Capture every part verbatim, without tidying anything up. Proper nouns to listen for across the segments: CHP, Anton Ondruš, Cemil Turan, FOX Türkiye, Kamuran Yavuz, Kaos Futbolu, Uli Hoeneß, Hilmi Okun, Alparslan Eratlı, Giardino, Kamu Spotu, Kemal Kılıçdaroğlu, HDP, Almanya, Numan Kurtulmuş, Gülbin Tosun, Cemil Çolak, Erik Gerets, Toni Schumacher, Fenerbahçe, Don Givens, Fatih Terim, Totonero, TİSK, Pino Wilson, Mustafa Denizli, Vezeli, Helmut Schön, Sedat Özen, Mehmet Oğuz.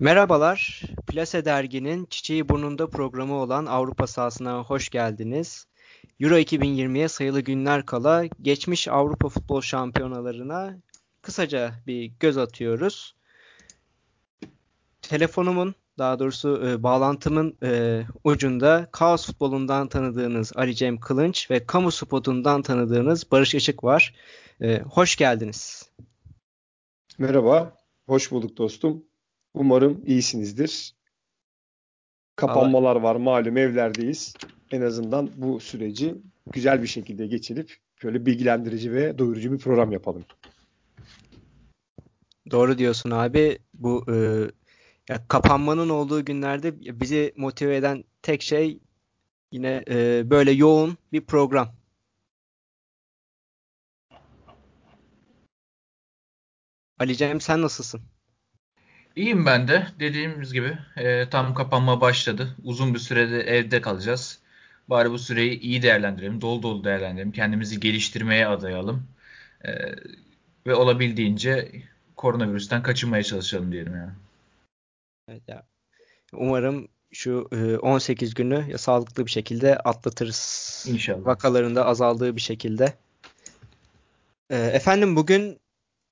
Merhabalar, Plase Dergi'nin Çiçeği Burnunda programı olan Avrupa Sahası'na hoş geldiniz. Euro iki bin yirmiye sayılı günler kala geçmiş Avrupa futbol şampiyonalarına kısaca bir göz atıyoruz. Telefonumun, daha doğrusu e, bağlantımın e, ucunda Kaos Futbolu'ndan tanıdığınız Ali Cem Kılınç ve Kamu Spotu'ndan tanıdığınız Barış Işık var. E, hoş geldiniz. Merhaba, hoş bulduk dostum. Umarım iyisinizdir. Kapanmalar var, malum evlerdeyiz. En azından bu süreci güzel bir şekilde geçirip şöyle bilgilendirici ve doyurucu bir program yapalım. Doğru diyorsun abi. Bu e, ya kapanmanın olduğu günlerde bizi motive eden tek şey yine e, böyle yoğun bir program. Ali Cem, sen nasılsın? İyiyim ben de. Dediğimiz gibi e, tam kapanma başladı. Uzun bir sürede evde kalacağız. Bari bu süreyi iyi değerlendirelim. Dolu dolu değerlendirelim. Kendimizi geliştirmeye adayalım. E, ve olabildiğince koronavirüsten kaçınmaya çalışalım diyelim yani. Evet ya. Umarım şu e, on sekiz günü ya sağlıklı bir şekilde atlatırız. İnşallah. Vakaların da azaldığı bir şekilde. E, efendim bugün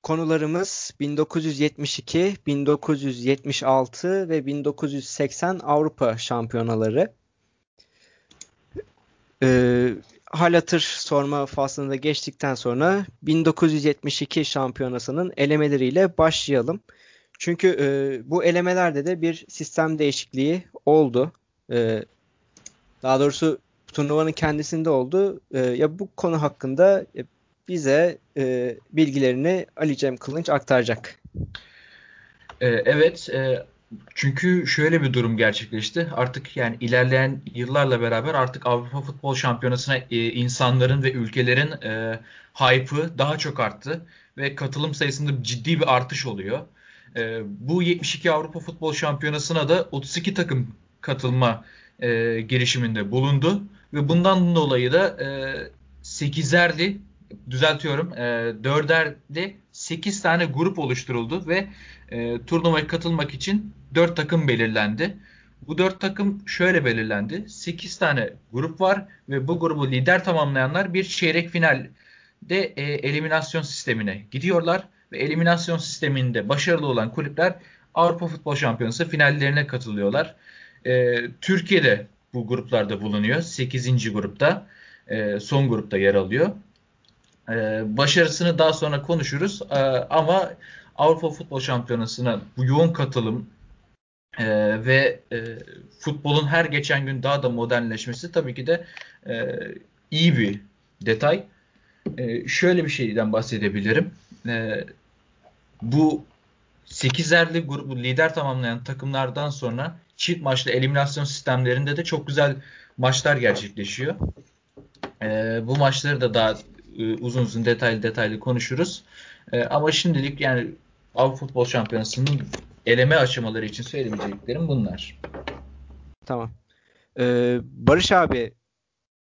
konularımız bin dokuz yüz yetmiş iki, bin dokuz yüz yetmiş altı ve bin dokuz yüz seksen Avrupa şampiyonaları. Ee, hal hatır sorma faslında geçtikten sonra bin dokuz yüz yetmiş iki şampiyonasının elemeleriyle başlayalım. Çünkü e, bu elemelerde de bir sistem değişikliği oldu. Ee, daha doğrusu turnuvanın kendisinde oldu. Ee, ya bu konu hakkında E, bize e, bilgilerini Ali Cem Kılınç aktaracak. E, evet. E, çünkü şöyle bir durum gerçekleşti. Artık yani ilerleyen yıllarla beraber artık Avrupa Futbol Şampiyonası'na e, insanların ve ülkelerin e, hype'ı daha çok arttı. Ve katılım sayısında ciddi bir artış oluyor. E, bu yetmiş iki Avrupa Futbol Şampiyonası'na da otuz iki takım katılma e, girişiminde bulundu. Ve bundan dolayı da e, sekizerli Düzeltiyorum. dörderli sekiz tane grup oluşturuldu ve turnuvaya katılmak için dört takım belirlendi. Bu dört takım şöyle belirlendi. sekiz tane grup var ve bu grubu lider tamamlayanlar bir çeyrek finalde eliminasyon sistemine gidiyorlar ve eliminasyon sisteminde başarılı olan kulüpler Avrupa Futbol Şampiyonası finallerine katılıyorlar. Türkiye'de bu gruplarda bulunuyor. sekizinci grupta, son grupta yer alıyor. Başarısını daha sonra konuşuruz ama Avrupa Futbol Şampiyonası'na bu yoğun katılım ve futbolun her geçen gün daha da modernleşmesi tabii ki de iyi bir detay. Şöyle bir şeyden bahsedebilirim. Bu sekizerli grubu lider tamamlayan takımlardan sonra çift maçlı eliminasyon sistemlerinde de çok güzel maçlar gerçekleşiyor. Bu maçları da daha uzun uzun detaylı detaylı konuşuruz. Ee, ama şimdilik yani Avrupa Futbol Şampiyonası'nın eleme aşamaları için söylemeyeceklerim bunlar. Tamam. Ee, Barış abi,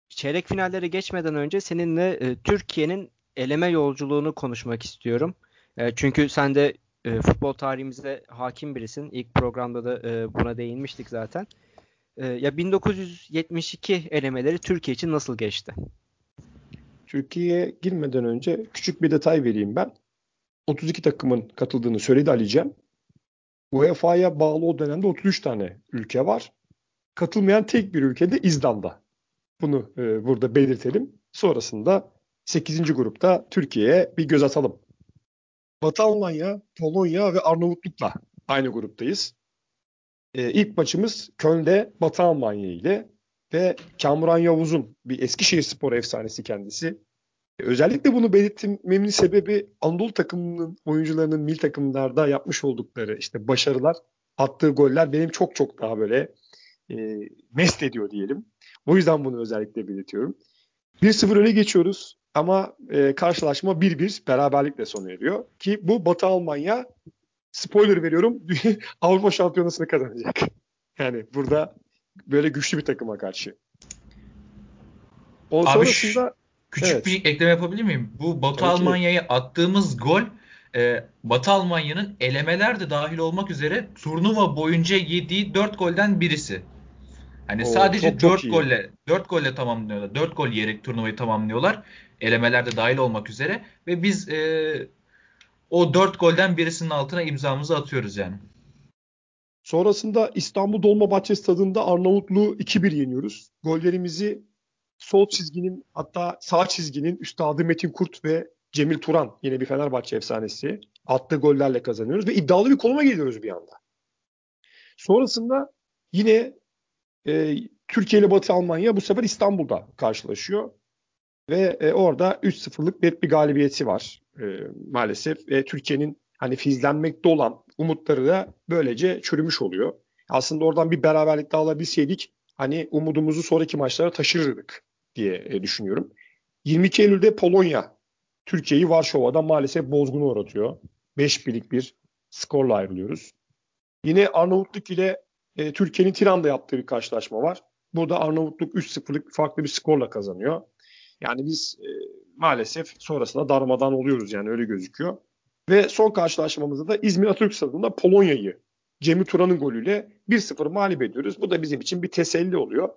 çeyrek finallere geçmeden önce seninle e, Türkiye'nin eleme yolculuğunu konuşmak istiyorum. E, çünkü sen de e, futbol tarihimize hakim birisin. İlk programda da e, buna değinmiştik zaten. E, ya bin dokuz yüz yetmiş iki elemeleri Türkiye için nasıl geçti? Türkiye'ye girmeden önce küçük bir detay vereyim ben. otuz iki takımın katıldığını söyledi Ali Cem. U E F A'ya bağlı o dönemde otuz üç tane ülke var. Katılmayan tek bir ülke de İzlanda. Bunu e, burada belirtelim. Sonrasında sekizinci grupta Türkiye'ye bir göz atalım. Batı Almanya, Polonya ve Arnavutluk'la aynı gruptayız. E, ilk maçımız Köln'de Batı Almanya ile. Ve Kamuran Yavuz'un, bir Eskişehirspor efsanesi kendisi. Özellikle bunu belirtmemin sebebi Anadolu takımının oyuncularının mil takımlarda yapmış oldukları işte başarılar, attığı goller benim çok çok daha böyle e, mest ediyor diyelim. O yüzden bunu özellikle belirtiyorum. bir sıfır öne geçiyoruz ama e, karşılaşma bir bir beraberlikle sona eriyor. Ki bu Batı Almanya, spoiler veriyorum, Avrupa Şampiyonası'nı kazanacak. Yani burada böyle güçlü bir takıma karşı. O abi sonrasında, küçük evet. bir ekleme yapabilir miyim? Bu Batı Almanya'ya attığımız gol e, Batı Almanya'nın elemeler de dahil olmak üzere turnuva boyunca yediği dört golden birisi. Hani Oo, sadece dört golle dört golle tamamlıyorlar. dört gol yiyerek turnuvayı tamamlıyorlar. Elemeler de dahil olmak üzere ve biz e, o dört golden birisinin altına imzamızı atıyoruz yani. Sonrasında İstanbul Dolmabahçe Stadı'nda Arnavutluğu iki bir yeniyoruz. Gollerimizi sol çizginin, hatta sağ çizginin üstadı Metin Kurt ve Cemil Turan, yine bir Fenerbahçe efsanesi, attığı gollerle kazanıyoruz ve iddialı bir konuma geliyoruz bir anda. Sonrasında yine e, Türkiye ile Batı Almanya bu sefer İstanbul'da karşılaşıyor ve e, orada üç sıfırlık net bir galibiyeti var e, maalesef ve Türkiye'nin hani filizlenmekte olan umutları da böylece çürümüş oluyor. Aslında oradan bir beraberlik daha alabilseydik hani umudumuzu sonraki maçlara taşırırdık diye düşünüyorum. yirmi iki Eylül'de Polonya Türkiye'yi Varşova'da maalesef bozguna uğratıyor. beş birlik bir skorla ayrılıyoruz. Yine Arnavutluk ile e, Türkiye'nin Tiran'da yaptığı bir karşılaşma var. Burada Arnavutluk üç sıfırlık farklı bir skorla kazanıyor. Yani biz e, maalesef sonrasında darmadan oluyoruz yani, öyle gözüküyor. Ve son karşılaşmamızda da İzmir Atatürk Stadı'nda Polonya'yı Cemil Turan'ın golüyle bir sıfır mağlup ediyoruz. Bu da bizim için bir teselli oluyor.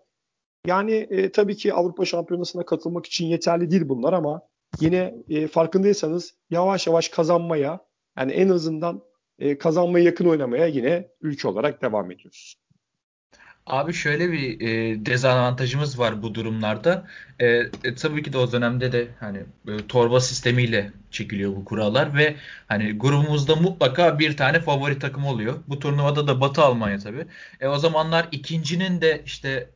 Yani e, tabii ki Avrupa Şampiyonası'na katılmak için yeterli değil bunlar ama yine e, farkındaysanız yavaş yavaş kazanmaya, yani en azından e, kazanmaya yakın oynamaya yine ülke olarak devam ediyoruz. Abi şöyle bir e, dezavantajımız var bu durumlarda. E, e, tabii ki de o dönemde de hani e, torba sistemiyle çekiliyor bu kurallar ve hani grubumuzda mutlaka bir tane favori takım oluyor. Bu turnuvada da Batı Almanya tabii. E, o zamanlar ikincinin de işte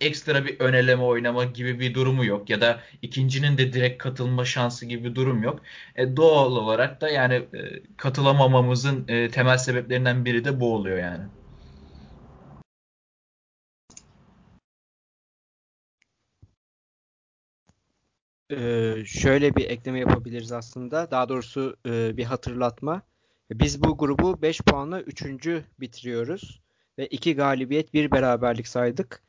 ekstra bir öneleme oynama gibi bir durumu yok ya da ikincinin de direkt katılma şansı gibi bir durum yok. E, doğal olarak da yani e, katılamamamızın e, temel sebeplerinden biri de bu oluyor yani. Ee, şöyle bir ekleme yapabiliriz aslında. Daha doğrusu e, bir hatırlatma. Biz bu grubu beş puanla üçüncü bitiriyoruz. Ve iki galibiyet bir beraberlik saydık.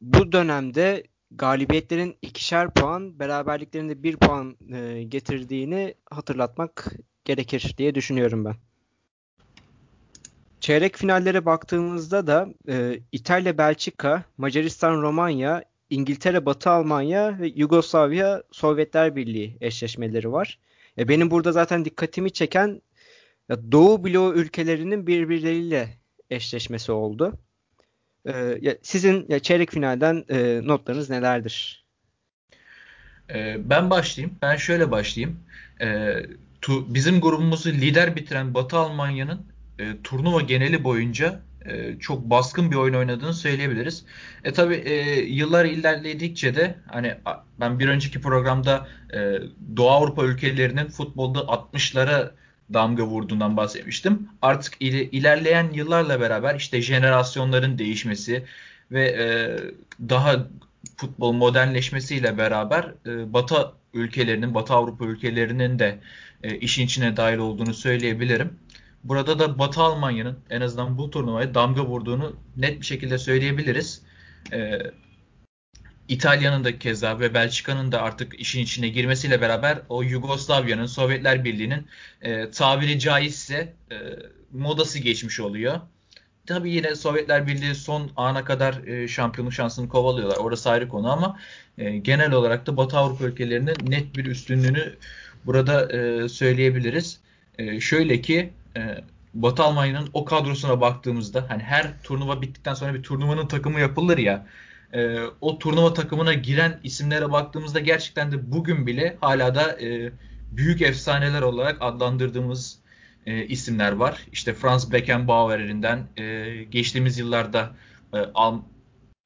Bu dönemde galibiyetlerin ikişer puan, beraberliklerin de bir puan e, getirdiğini hatırlatmak gerekir diye düşünüyorum ben. Çeyrek finallere baktığımızda da e, İtalya-Belçika, Macaristan-Romanya, İngiltere, Batı Almanya ve Yugoslavya, Sovyetler Birliği eşleşmeleri var. E benim burada zaten dikkatimi çeken ya Doğu bloğu ülkelerinin birbirleriyle eşleşmesi oldu. E, ya sizin ya çeyrek finalden e, notlarınız nelerdir? E, ben başlayayım. Ben şöyle başlayayım. E, tu, bizim grubumuzu lider bitiren Batı Almanya'nın e, turnuva geneli boyunca çok baskın bir oyun oynadığını söyleyebiliriz. E tabi e, yıllar ilerledikçe de hani ben bir önceki programda e, Doğu Avrupa ülkelerinin futbolda altmışlara damga vurduğundan bahsetmiştim. Artık il, ilerleyen yıllarla beraber işte jenerasyonların değişmesi ve e, daha futbol modernleşmesiyle beraber e, Batı ülkelerinin, Batı Avrupa ülkelerinin de e, işin içine dahil olduğunu söyleyebilirim. Burada da Batı Almanya'nın en azından bu turnuvaya damga vurduğunu net bir şekilde söyleyebiliriz. Ee, İtalya'nın da keza ve Belçika'nın da artık işin içine girmesiyle beraber o Yugoslavya'nın, Sovyetler Birliği'nin e, tabiri caizse e, modası geçmiş oluyor. Tabii yine Sovyetler Birliği son ana kadar e, şampiyonluk şansını kovalıyorlar. Orası ayrı konu ama e, genel olarak da Batı Avrupa ülkelerinin net bir üstünlüğünü burada e, söyleyebiliriz. E, şöyle ki Batı Almanya'nın o kadrosuna baktığımızda hani her turnuva bittikten sonra bir turnuvanın takımı yapılır ya, o turnuva takımına giren isimlere baktığımızda gerçekten de bugün bile hala da büyük efsaneler olarak adlandırdığımız isimler var. İşte Franz Beckenbauer'inden geçtiğimiz yıllarda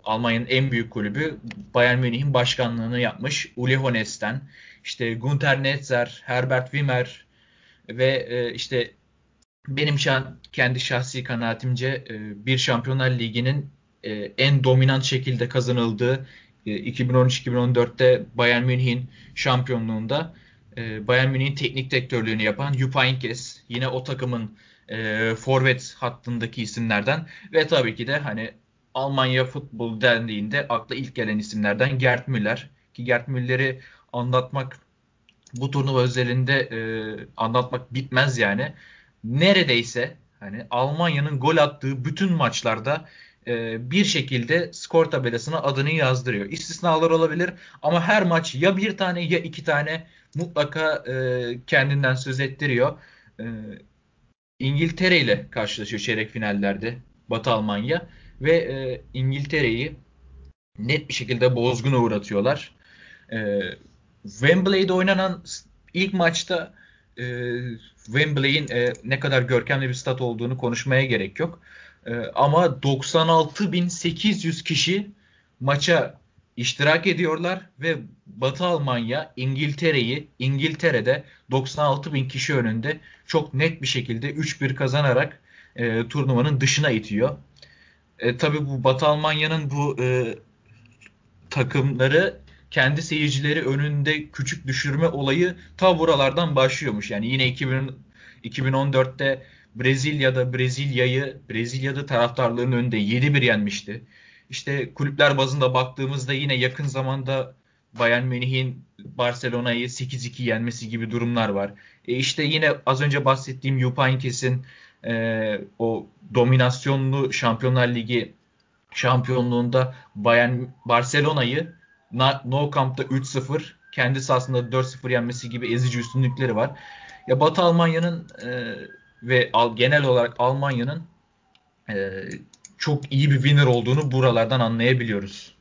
Almanya'nın en büyük kulübü Bayern Münih'in başkanlığını yapmış Uli Hoeneß'ten, işte Günter Netzer, Herbert Wimmer ve işte benim şu an kendi şahsi kanaatimce bir Şampiyonlar Ligi'nin en dominant şekilde kazanıldığı iki bin on üç iki bin on dörtte Bayern Münih'in şampiyonluğunda Bayern Münih'in teknik direktörlüğünü yapan Jupp Heynckes, yine o takımın forvet hattındaki isimlerden ve tabii ki de hani Almanya futbol dendiğinde akla ilk gelen isimlerden Gerd Müller, ki Gerd Müller'i anlatmak bu turnuva özelinde e, anlatmak bitmez yani. Neredeyse hani Almanya'nın gol attığı bütün maçlarda e, bir şekilde skor tabelasına adını yazdırıyor. İstisnalar olabilir ama her maç ya bir tane ya iki tane mutlaka e, kendinden söz ettiriyor. E, İngiltere ile karşılaşıyor çeyrek finallerde Batı Almanya ve e, İngiltere'yi net bir şekilde bozguna uğratıyorlar. E, Wembley'de oynanan ilk maçta e, Wembley'in e, ne kadar görkemli bir stat olduğunu konuşmaya gerek yok. E, ama doksan altı bin sekiz yüz kişi maça iştirak ediyorlar ve Batı Almanya İngiltere'yi İngiltere'de doksan altı bin kişi önünde çok net bir şekilde üç bir kazanarak e, turnuvanın dışına itiyor. E, tabii bu Batı Almanya'nın bu e, takımları kendi seyircileri önünde küçük düşürme olayı ta buralardan başlıyormuş. Yani yine iki bin on dörtte Brezilya'da Brezilya'yı Brezilya'da taraftarların önünde yedi bir yenmişti. İşte kulüpler bazında baktığımızda yine yakın zamanda Bayern Münih'in Barcelona'yı sekiz iki yenmesi gibi durumlar var. E işte yine az önce bahsettiğim Jupp Heynckes'in e, o dominasyonlu Şampiyonlar Ligi şampiyonluğunda Bayern Barcelona'yı Nou Camp'ta üç sıfır, kendi sahasında dört sıfır yenmesi gibi ezici üstünlükleri var. Ya Batı Almanya'nın e, ve al, genel olarak Almanya'nın e, çok iyi bir winner olduğunu buralardan anlayabiliyoruz.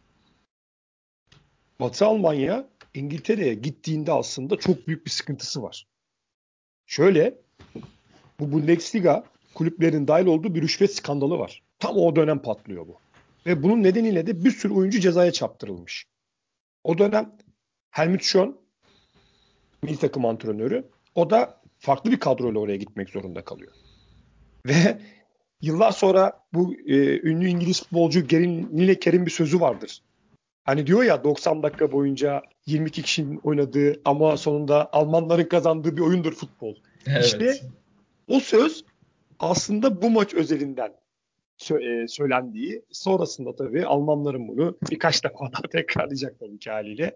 Batı Almanya İngiltere'ye gittiğinde aslında çok büyük bir sıkıntısı var. Şöyle, bu Bundesliga kulüplerin dahil olduğu bir rüşvet skandalı var. Tam o dönem patlıyor bu. Ve bunun nedeniyle de bir sürü oyuncu cezaya çarptırılmış. O dönem Helmut Schön milli takım antrenörü. O da farklı bir kadroyla oraya gitmek zorunda kalıyor. Ve yıllar sonra bu e, ünlü İngiliz futbolcu Gerd Müller'in bir sözü vardır. Hani diyor ya doksan dakika boyunca yirmi iki kişinin oynadığı ama sonunda Almanların kazandığı bir oyundur futbol. Evet. İşte o söz aslında bu maç özelinden söylendiği, sonrasında tabii Almanların bunu birkaç defa daha tekrarlayacaklar haliyle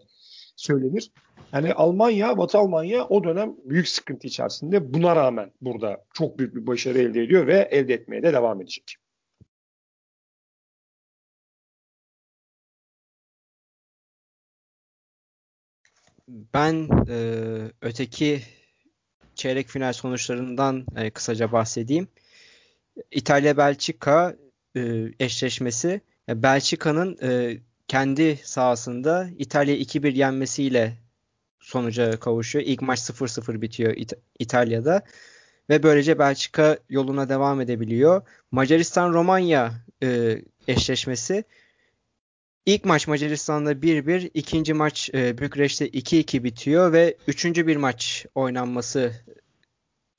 söylenir. Yani Almanya, Batı Almanya o dönem büyük sıkıntı içerisinde. Buna rağmen burada çok büyük bir başarı elde ediyor ve elde etmeye de devam edecek. Ben e, öteki çeyrek final sonuçlarından e, kısaca bahsedeyim. İtalya-Belçika e, eşleşmesi, Belçika'nın e, kendi sahasında İtalya iki bir yenmesiyle sonuca kavuşuyor. İlk maç sıfır sıfır bitiyor İta- İtalya'da ve böylece Belçika yoluna devam edebiliyor. Macaristan-Romanya e, eşleşmesi, ilk maç Macaristan'da bir bir, ikinci maç e, Bükreş'te iki iki bitiyor ve üçüncü bir maç oynanması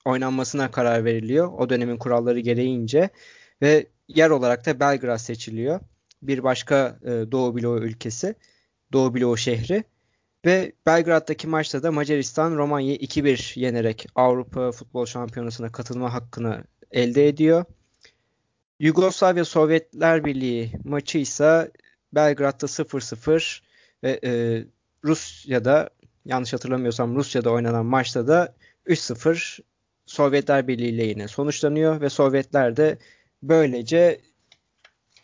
oynanmasına karar veriliyor. O dönemin kuralları gereğince ve yer olarak da Belgrad seçiliyor. Bir başka e, Doğu Bloğu ülkesi, Doğu Bloğu şehri ve Belgrad'daki maçta da Macaristan Romanya'yı iki bir yenerek Avrupa Futbol Şampiyonası'na katılma hakkını elde ediyor. Yugoslavya Sovyetler Birliği maçı ise Belgrad'da sıfır sıfır ve e, Rusya'da, yanlış hatırlamıyorsam Rusya'da oynanan maçta da üç sıfır Sovyetler Birliği lehine sonuçlanıyor ve Sovyetler de böylece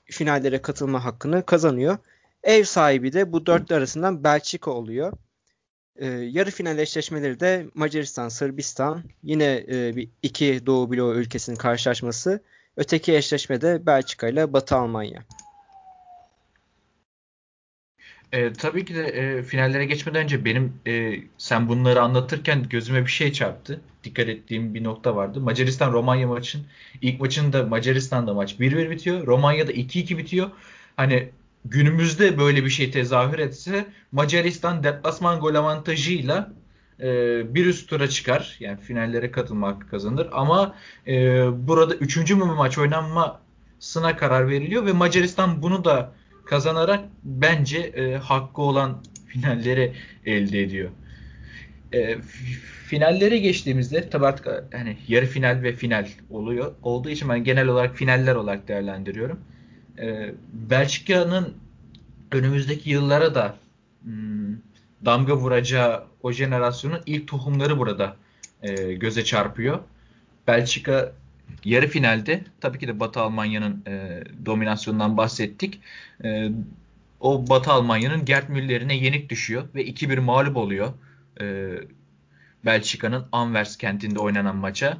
finallere katılma hakkını kazanıyor. Ev sahibi de bu dörtlü arasından Belçika oluyor. Ee, yarı final eşleşmeleri de Macaristan, Sırbistan, yine e, bir iki Doğu Bloğu ülkesinin karşılaşması. Öteki eşleşme de Belçika ile Batı Almanya. E, tabii ki de e, finallere geçmeden önce benim e, sen bunları anlatırken gözüme bir şey çarptı. Dikkat ettiğim bir nokta vardı. Macaristan-Romanya maçın ilk maçında Macaristan'da maç bir bir bitiyor. Romanya'da iki iki bitiyor. Hani günümüzde böyle bir şey tezahür etse Macaristan deplasman gol avantajıyla e, bir üst tura çıkar. Yani finallere katılma hakkı kazanır. Ama e, burada üçüncü mü maç oynanmasına karar veriliyor ve Macaristan bunu da kazanarak bence e, hakkı olan finalleri elde ediyor. E, finallere geçtiğimizde tabii artık hani yarı final ve final oluyor. Olduğu için ben genel olarak finaller olarak değerlendiriyorum. E, Belçika'nın önümüzdeki yıllara da hmm, damga vuracağı o jenerasyonun ilk tohumları burada e, göze çarpıyor. Belçika yarı finalde, tabii ki de Batı Almanya'nın e, dominasyonundan bahsettik. E, o Batı Almanya'nın Gerd Müller'ine yenik düşüyor ve iki bir mağlup oluyor e, Belçika'nın Anvers kentinde oynanan maça.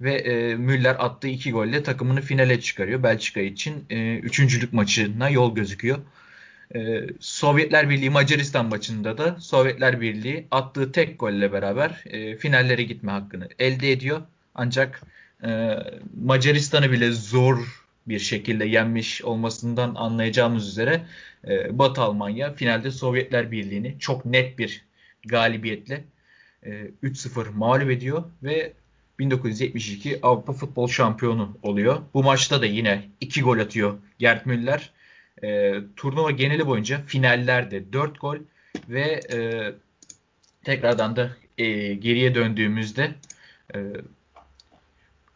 Ve e, Müller attığı iki golle takımını finale çıkarıyor. Belçika için e, üçüncülük maçına yol gözüküyor. E, Sovyetler Birliği Macaristan maçında da Sovyetler Birliği attığı tek golle beraber e, finallere gitme hakkını elde ediyor. Ancak e, Macaristan'ı bile zor bir şekilde yenmiş olmasından anlayacağımız üzere e, Batı Almanya finalde Sovyetler Birliği'ni çok net bir galibiyetle e, üç sıfır mağlup ediyor ve bin dokuz yüz yetmiş iki Avrupa Futbol Şampiyonu oluyor. Bu maçta da yine iki gol atıyor Gerd Müller. E, turnuva geneli boyunca finallerde dört gol ve e, tekrardan da e, geriye döndüğümüzde e,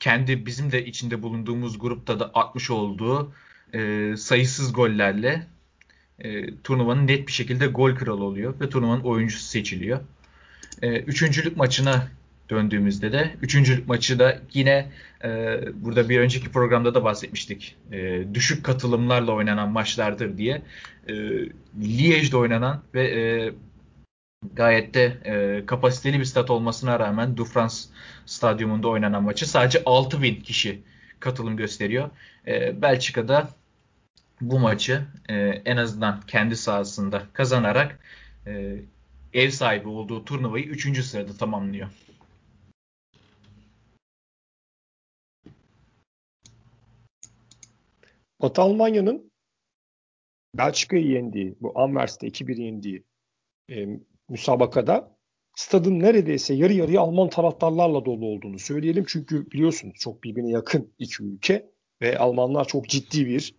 kendi bizim de içinde bulunduğumuz grupta da atmış olduğu e, sayısız gollerle e, turnuvanın net bir şekilde gol kralı oluyor ve turnuvanın oyuncusu seçiliyor. E, üçüncülük maçına döndüğümüzde de üçüncülük maçı da yine e, burada bir önceki programda da bahsetmiştik. E, düşük katılımlarla oynanan maçlardır diye. E, Liège'de oynanan ve e, gayet de e, kapasiteli bir stat olmasına rağmen Dufrance Stadyumunda oynanan maçı sadece altı bin kişi katılım gösteriyor. E, Belçika'da bu maçı e, en azından kendi sahasında kazanarak e, ev sahibi olduğu turnuvayı üçüncü sırada tamamlıyor. Batı Almanya'nın Belçika'yı yendiği, bu Anvers'te iki bir yendiği e, müsabakada stadın neredeyse yarı yarıya Alman taraftarlarla dolu olduğunu söyleyelim. Çünkü biliyorsunuz çok birbirine yakın iki ülke ve Almanlar çok ciddi bir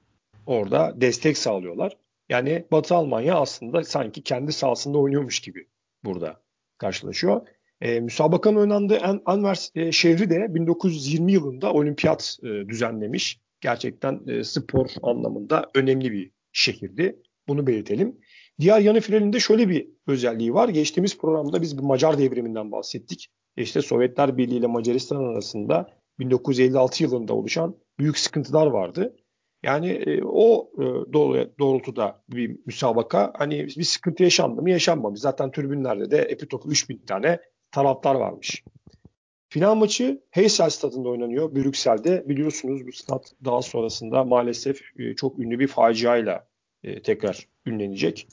orada destek sağlıyorlar. Yani Batı Almanya aslında sanki kendi sahasında oynuyormuş gibi burada karşılaşıyor. E, müsabakanın oynandığı An- Anvers e, şehri de bin dokuz yüz yirmi yılında olimpiyat e, düzenlemiş. Gerçekten e, spor anlamında önemli bir şehirdi. Bunu belirtelim. Diğer yarı finalinde şöyle bir özelliği var. Geçtiğimiz programda biz bir Macar devriminden bahsettik. İşte Sovyetler Birliği ile Macaristan arasında bin dokuz yüz elli altı yılında oluşan büyük sıkıntılar vardı. Yani e, o e, doğrultuda bir müsabaka. Hani bir sıkıntı yaşandı mı yaşanmamış. Zaten tribünlerde de epitopu üç bin tane taraftar varmış. Final maçı Heysel Stadı'nda oynanıyor Brüksel'de. Biliyorsunuz bu stat daha sonrasında maalesef çok ünlü bir faciayla tekrar ünlenecek.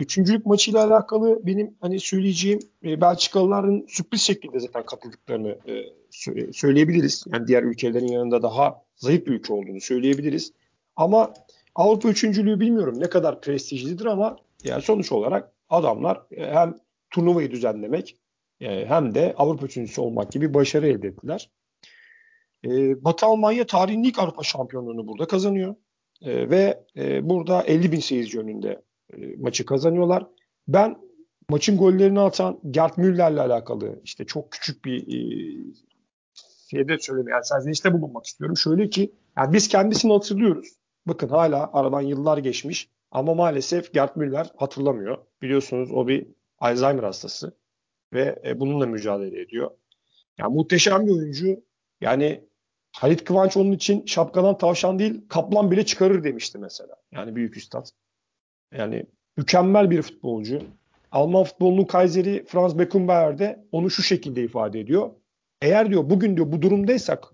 Üçüncülük maçıyla alakalı benim hani söyleyeceğim Belçikalıların sürpriz şekilde zaten katıldıklarını söyleyebiliriz. Yani diğer ülkelerin yanında daha zayıf bir ülke olduğunu söyleyebiliriz. Ama Avrupa üçüncülüğü bilmiyorum ne kadar prestijlidir ama yani sonuç olarak adamlar hem turnuvayı düzenlemek hem de Avrupa üçüncüsü olmak gibi başarı elde ettiler. Ee, Batı Almanya tarihinin ilk Avrupa şampiyonluğunu burada kazanıyor. Ee, ve e, burada elli bin seyirci önünde e, maçı kazanıyorlar. Ben maçın gollerini atan Gerd Müller'le alakalı işte çok küçük bir e, şeyde söylemeye yani serzenişte bulunmak istiyorum. Şöyle ki yani biz kendisini hatırlıyoruz. Bakın hala aradan yıllar geçmiş ama maalesef Gerd Müller hatırlamıyor. Biliyorsunuz o bir Alzheimer hastası. Ve bununla mücadele ediyor. Yani muhteşem bir oyuncu. Yani Halit Kıvanç onun için şapkadan tavşan değil, kaplan bile çıkarır demişti mesela. Yani büyük üstad. Yani mükemmel bir futbolcu. Alman futbolunun Kayseri Franz Beckenbauer de onu şu şekilde ifade ediyor. Eğer diyor bugün diyor bu durumdaysak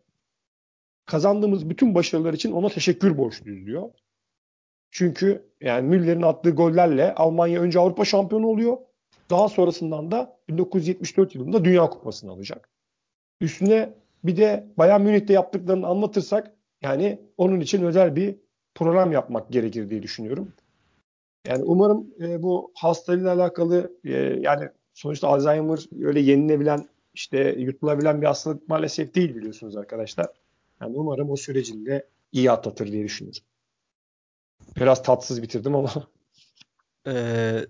kazandığımız bütün başarılar için ona teşekkür borçluyuz diyor. Çünkü yani Müller'in attığı gollerle Almanya önce Avrupa şampiyonu oluyor. Daha sonrasından da bin dokuz yüz yetmiş dört yılında Dünya Kupası'nı alacak. Üstüne bir de Bayern Münih'te yaptıklarını anlatırsak yani onun için özel bir program yapmak gerekir diye düşünüyorum. Yani umarım e, bu hastalığıyla alakalı e, yani sonuçta Alzheimer öyle yenilebilen işte yutulabilen bir hastalık maalesef değil biliyorsunuz arkadaşlar. Yani umarım o sürecini de iyi atlatır diye düşünüyorum. Biraz tatsız bitirdim ama. Eee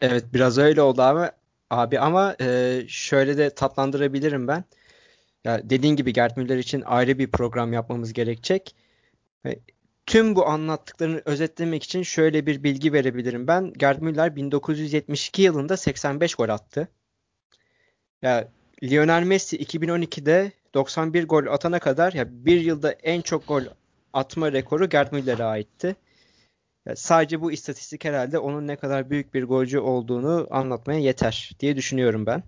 Evet biraz öyle oldu ama abi ama e, şöyle de tatlandırabilirim ben. Ya dediğin gibi Gerd Müller için ayrı bir program yapmamız gerekecek. E, tüm bu anlattıklarını özetlemek için şöyle bir bilgi verebilirim. Ben Gerd Müller bin dokuz yüz yetmiş iki yılında seksen beş gol attı. Ya Lionel Messi iki bin on ikide doksan bir gol atana kadar ya bir yılda en çok gol atma rekoru Gerd Müller'e aitti. Ya sadece bu istatistik herhalde onun ne kadar büyük bir golcü olduğunu anlatmaya yeter diye düşünüyorum ben.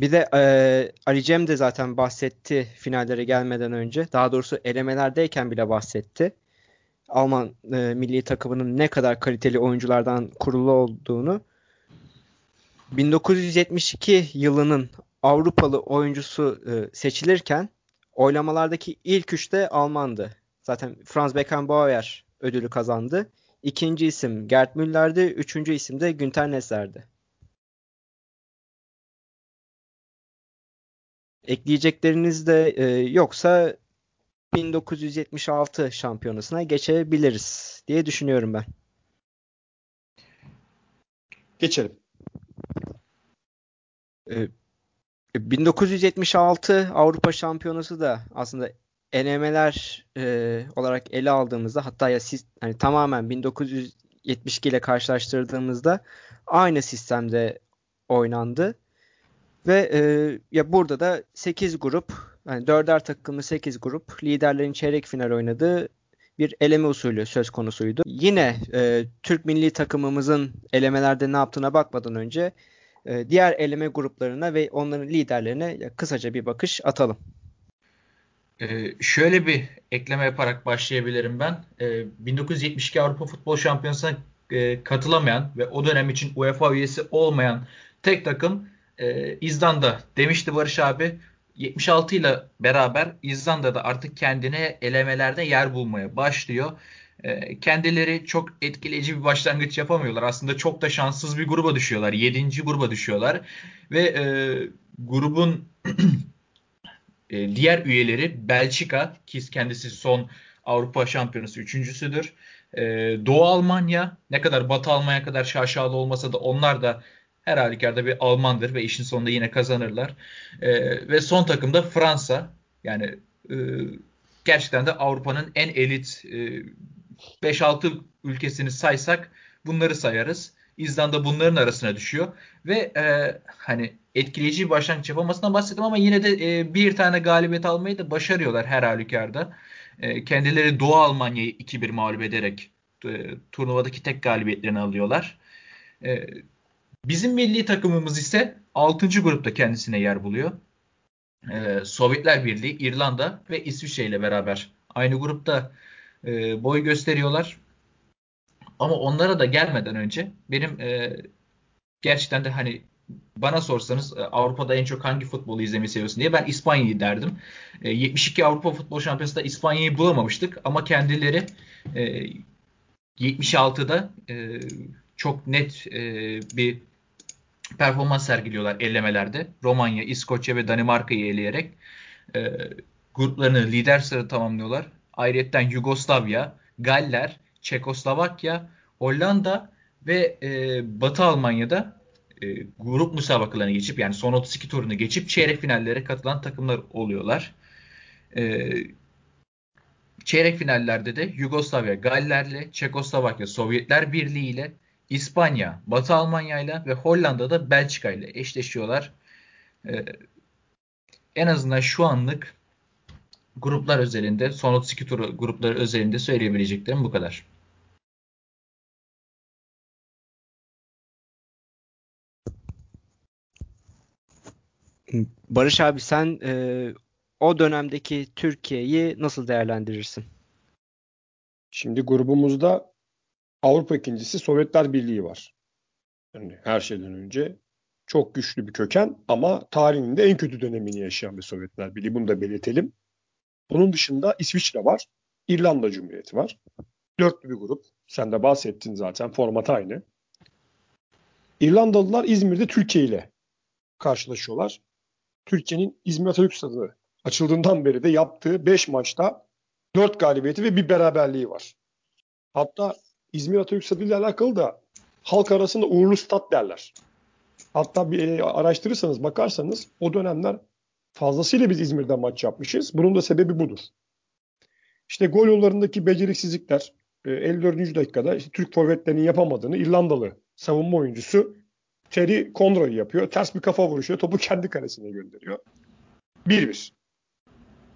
Bir de e, Ali Cem de zaten bahsetti finallere gelmeden önce. Daha doğrusu elemelerdeyken bile bahsetti. Alman e, milli takımının ne kadar kaliteli oyunculardan kurulu olduğunu. bin dokuz yüz yetmiş iki yılının Avrupalı oyuncusu e, seçilirken oylamalardaki ilk üçte Alman'dı. Zaten Franz Beckenbauer ödülü kazandı. İkinci isim Gerd Müller'di. Üçüncü isim de Günter Netzer'di. Ekleyecekleriniz de e, yoksa bin dokuz yüz yetmiş altı şampiyonasına geçebiliriz diye düşünüyorum ben. Geçelim. E, bin dokuz yüz yetmiş altı Avrupa Şampiyonası da aslında elemeler e, olarak ele aldığımızda, hatta ya siz hani tamamen bin dokuz yüz yetmiş iki ile karşılaştırdığımızda aynı sistemde oynandı. Ve e, ya burada da sekiz grup, yani dörder takımlı sekiz grup liderlerin çeyrek final oynadığı bir eleme usulü söz konusuydu. Yine e, Türk milli takımımızın elemelerde ne yaptığına bakmadan önce e, diğer eleme gruplarına ve onların liderlerine kısaca bir bakış atalım. Ee, şöyle bir ekleme yaparak başlayabilirim ben. Ee, bin dokuz yüz yetmiş iki Avrupa Futbol Şampiyonası'na e, katılamayan ve o dönem için UEFA üyesi olmayan tek takım Ee, İzlanda demişti Barış abi. yetmiş altı ile beraber İzlanda'da artık kendine elemelerde yer bulmaya başlıyor. Ee, kendileri çok etkileyici bir başlangıç yapamıyorlar. Aslında çok da şanssız bir gruba düşüyorlar. yedinci gruba düşüyorlar. Ve e, grubun e, diğer üyeleri Belçika, ki kendisi son Avrupa Şampiyonası üçüncüsüdür. E, Doğu Almanya, ne kadar Batı Almanya kadar şaşalı olmasa da onlar da her halükarda bir Almandır ve işin sonunda yine kazanırlar. Ee, ve son takımda Fransa. Yani e, gerçekten de Avrupa'nın en elit e, beş altı ülkesini saysak bunları sayarız. İzlanda bunların arasına düşüyor. Ve e, hani etkileyici bir başlangıç yapamasından bahsettim ama yine de e, bir tane galibiyet almayı da başarıyorlar her halükarda. E, kendileri Doğu Almanya'yı iki bir mağlup ederek e, turnuvadaki tek galibiyetlerini alıyorlar. E, Bizim milli takımımız ise altıncı grupta kendisine yer buluyor. Ee, Sovyetler Birliği, İrlanda ve İsviçre ile beraber aynı grupta e, boy gösteriyorlar. Ama onlara da gelmeden önce benim e, gerçekten de hani bana sorsanız Avrupa'da en çok hangi futbolu izlemeyi seviyorsun diye ben İspanya'yı derdim. E, yetmiş iki Avrupa Futbol Şampiyonası'nda İspanya'yı bulamamıştık ama kendileri e, yetmiş altıda e, çok net e, bir performans sergiliyorlar ellemelerde. Romanya, İskoçya ve Danimarka'yı eleyerek e, gruplarını lider sırada tamamlıyorlar. Ayrıyeten Yugoslavya, Galler, Çekoslovakya, Hollanda ve e, Batı Almanya'da e, grup müsabakalarını geçip, yani son otuz iki turunu geçip çeyrek finallere katılan takımlar oluyorlar. E, çeyrek finallerde de Yugoslavya, Galler'le, Çekoslovakya, Sovyetler Birliği ile, İspanya, Batı Almanya ile ve Hollanda'da Belçika ile eşleşiyorlar. Ee, en azından şu anlık gruplar özelinde, son otuz iki turu grupları özelinde söyleyebileceklerim bu kadar. Barış abi sen e, o dönemdeki Türkiye'yi nasıl değerlendirirsin? Şimdi grubumuzda Avrupa ikincisi Sovyetler Birliği var. Yani her şeyden önce çok güçlü bir köken ama tarihinde en kötü dönemini yaşayan bir Sovyetler Birliği. Bunu da belirtelim. Bunun dışında İsviçre var. İrlanda Cumhuriyeti var. Dörtlü bir grup. Sen de bahsettin zaten. Format aynı. İrlandalılar İzmir'de Türkiye ile karşılaşıyorlar. Türkiye'nin İzmir Atatürk Stadı açıldığından beri de yaptığı beş maçta dört galibiyeti ve bir beraberliği var. Hatta İzmir Atatürk Stadı ile alakalı da halk arasında uğurlu stat derler. Hatta bir araştırırsanız, bakarsanız o dönemler fazlasıyla biz İzmir'den maç yapmışız. Bunun da sebebi budur. İşte gol yollarındaki beceriksizlikler, elli dördüncü dakikada işte Türk forvetlerinin yapamadığını İrlandalı savunma oyuncusu Terry Conroy yapıyor. Ters bir kafa vuruşu, topu kendi kalesine gönderiyor. bir bir.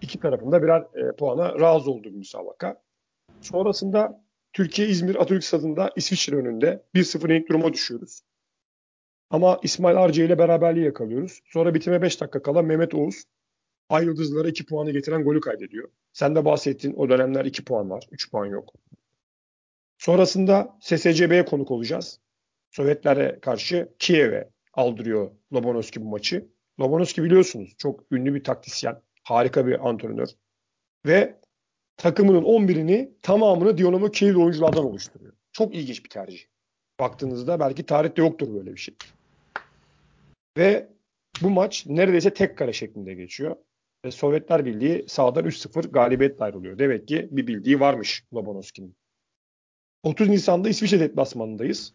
İki tarafında birer e, puana razı olduğu bir müsabaka. Sonrasında Türkiye İzmir Atatürk Stadı'nda İsviçre önünde bir sıfır yenik duruma düşüyoruz. Ama İsmail Arca ile beraberliği yakalıyoruz. Sonra bitime beş dakika kala Mehmet Oğuz Ay Yıldızlara iki puanı getiren golü kaydediyor. Sen de bahsettin, o dönemler iki puan var, üç puan yok. Sonrasında S S C B'ye konuk olacağız. Sovyetlere karşı Kiev'e aldırıyor Lobanovski bu maçı. Lobanovski biliyorsunuz çok ünlü bir taktisyen, harika bir antrenör ve takımının on birini tamamını Dinamo Kiev'li oyunculardan oluşturuyor. Çok ilginç bir tercih. Baktığınızda belki tarihte yoktur böyle bir şey. Ve bu maç neredeyse tek kare şeklinde geçiyor. Ve Sovyetler Birliği sahadan üç sıfır galibiyetle ayrılıyor. Demek ki bir bildiği varmış Lobanovski'nin. otuz Nisan'da İsviçre deplasmanındayız.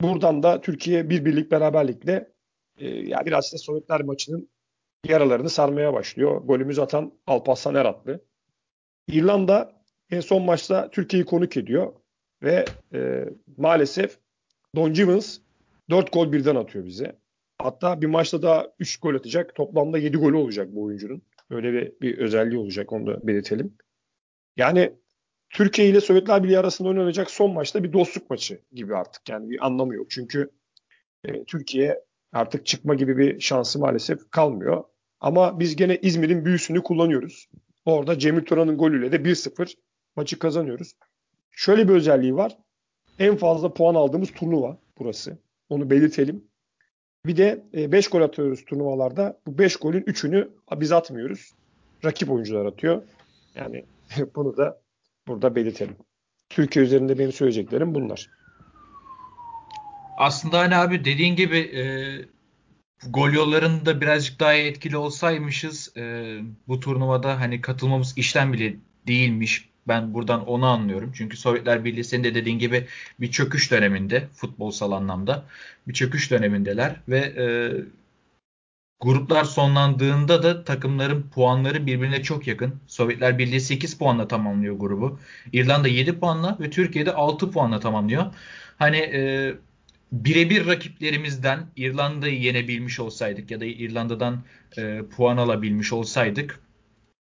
Buradan da Türkiye bir birlik beraberlikle e, yani biraz da Sovyetler maçının yaralarını sarmaya başlıyor. Golümüzü atan Alparslan Eratlı. İrlanda en son maçta Türkiye'yi konuk ediyor ve e, maalesef Don Givens dört gol birden atıyor bize. Hatta bir maçta daha üç gol atacak. Toplamda yedi golü olacak bu oyuncunun. Böyle bir, bir özelliği olacak, onu da belirtelim. Yani Türkiye ile Sovyetler Birliği arasında oynanacak son maçta bir dostluk maçı gibi artık. Yani bir anlamı yok. Çünkü e, Türkiye artık çıkma gibi bir şansı maalesef kalmıyor. Ama biz gene İzmir'in büyüsünü kullanıyoruz. Orada Cemil Turan'ın golüyle de bir sıfır maçı kazanıyoruz. Şöyle bir özelliği var. En fazla puan aldığımız turnuva burası. Onu belirtelim. Bir de beş gol atıyoruz turnuvalarda. Bu beş golün üçünü biz atmıyoruz. Rakip oyuncular atıyor. Yani bunu da burada belirtelim. Türkiye üzerinde benim söyleyeceklerim bunlar. Aslında hani abi dediğin gibi e, gol yollarında birazcık daha etkili olsaymışız e, bu turnuvada hani katılmamız işlem bile değilmiş. Ben buradan onu anlıyorum. Çünkü Sovyetler Birliği senin de dediğin gibi bir çöküş döneminde, futbolsal anlamda bir çöküş dönemindeler ve e, gruplar sonlandığında da takımların puanları birbirine çok yakın. Sovyetler Birliği sekiz puanla tamamlıyor grubu. İrlanda yedi puanla ve Türkiye'de altı puanla tamamlıyor. Hani e, birebir rakiplerimizden İrlanda'yı yenebilmiş olsaydık ya da İrlanda'dan e, puan alabilmiş olsaydık,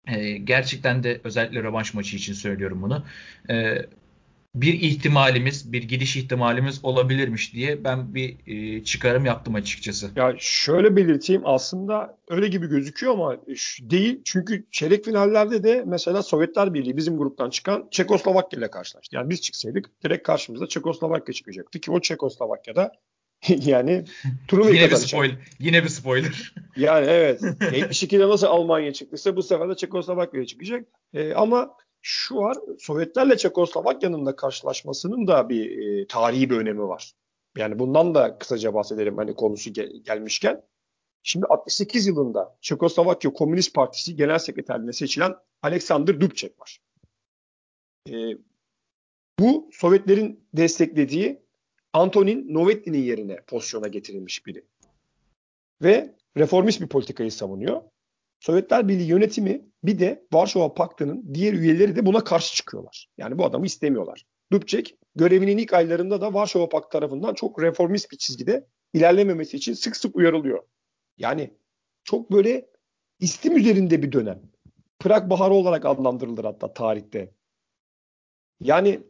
E, gerçekten de özellikle rövanş maçı için söylüyorum bunu. E, bir ihtimalimiz, bir gidiş ihtimalimiz olabilirmiş diye ben bir e, çıkarım yaptım açıkçası. Ya şöyle belirteyim, aslında öyle gibi gözüküyor ama değil. Çünkü çeyrek finallerde de mesela Sovyetler Birliği bizim gruptan çıkan Çekoslovakya ile karşılaştı. Yani biz çıksaydık direkt karşımıza Çekoslovakya çıkacaktı ki o Çekoslovakya'da yani turu yine bir spoiler. Yine bir spoiler. Yani evet. yetmiş ikide nasıl Almanya çıktıysa bu sefer de Çekoslovakya'ya çıkacak. Ee, ama şu var, Sovyetlerle Çekoslovakya'nın da karşılaşmasının da bir e, tarihi bir önemi var. Yani bundan da kısaca bahsedelim hani konusu gel- gelmişken. Şimdi altmış sekiz yılında Çekoslovakya Komünist Partisi Genel Sekreterliğine seçilen Alexander Dubček var. E, bu Sovyetlerin desteklediği Antonín Novettin'in yerine pozisyona getirilmiş biri. Ve reformist bir politikayı savunuyor. Sovyetler Birliği yönetimi bir de Varşova Paktı'nın diğer üyeleri de buna karşı çıkıyorlar. Yani bu adamı istemiyorlar. Dubček görevinin ilk aylarında da Varşova Paktı tarafından çok reformist bir çizgide ilerlememesi için sık sık uyarılıyor. Yani çok böyle istim üzerinde bir dönem. Prag Baharı olarak adlandırılır hatta tarihte. Yani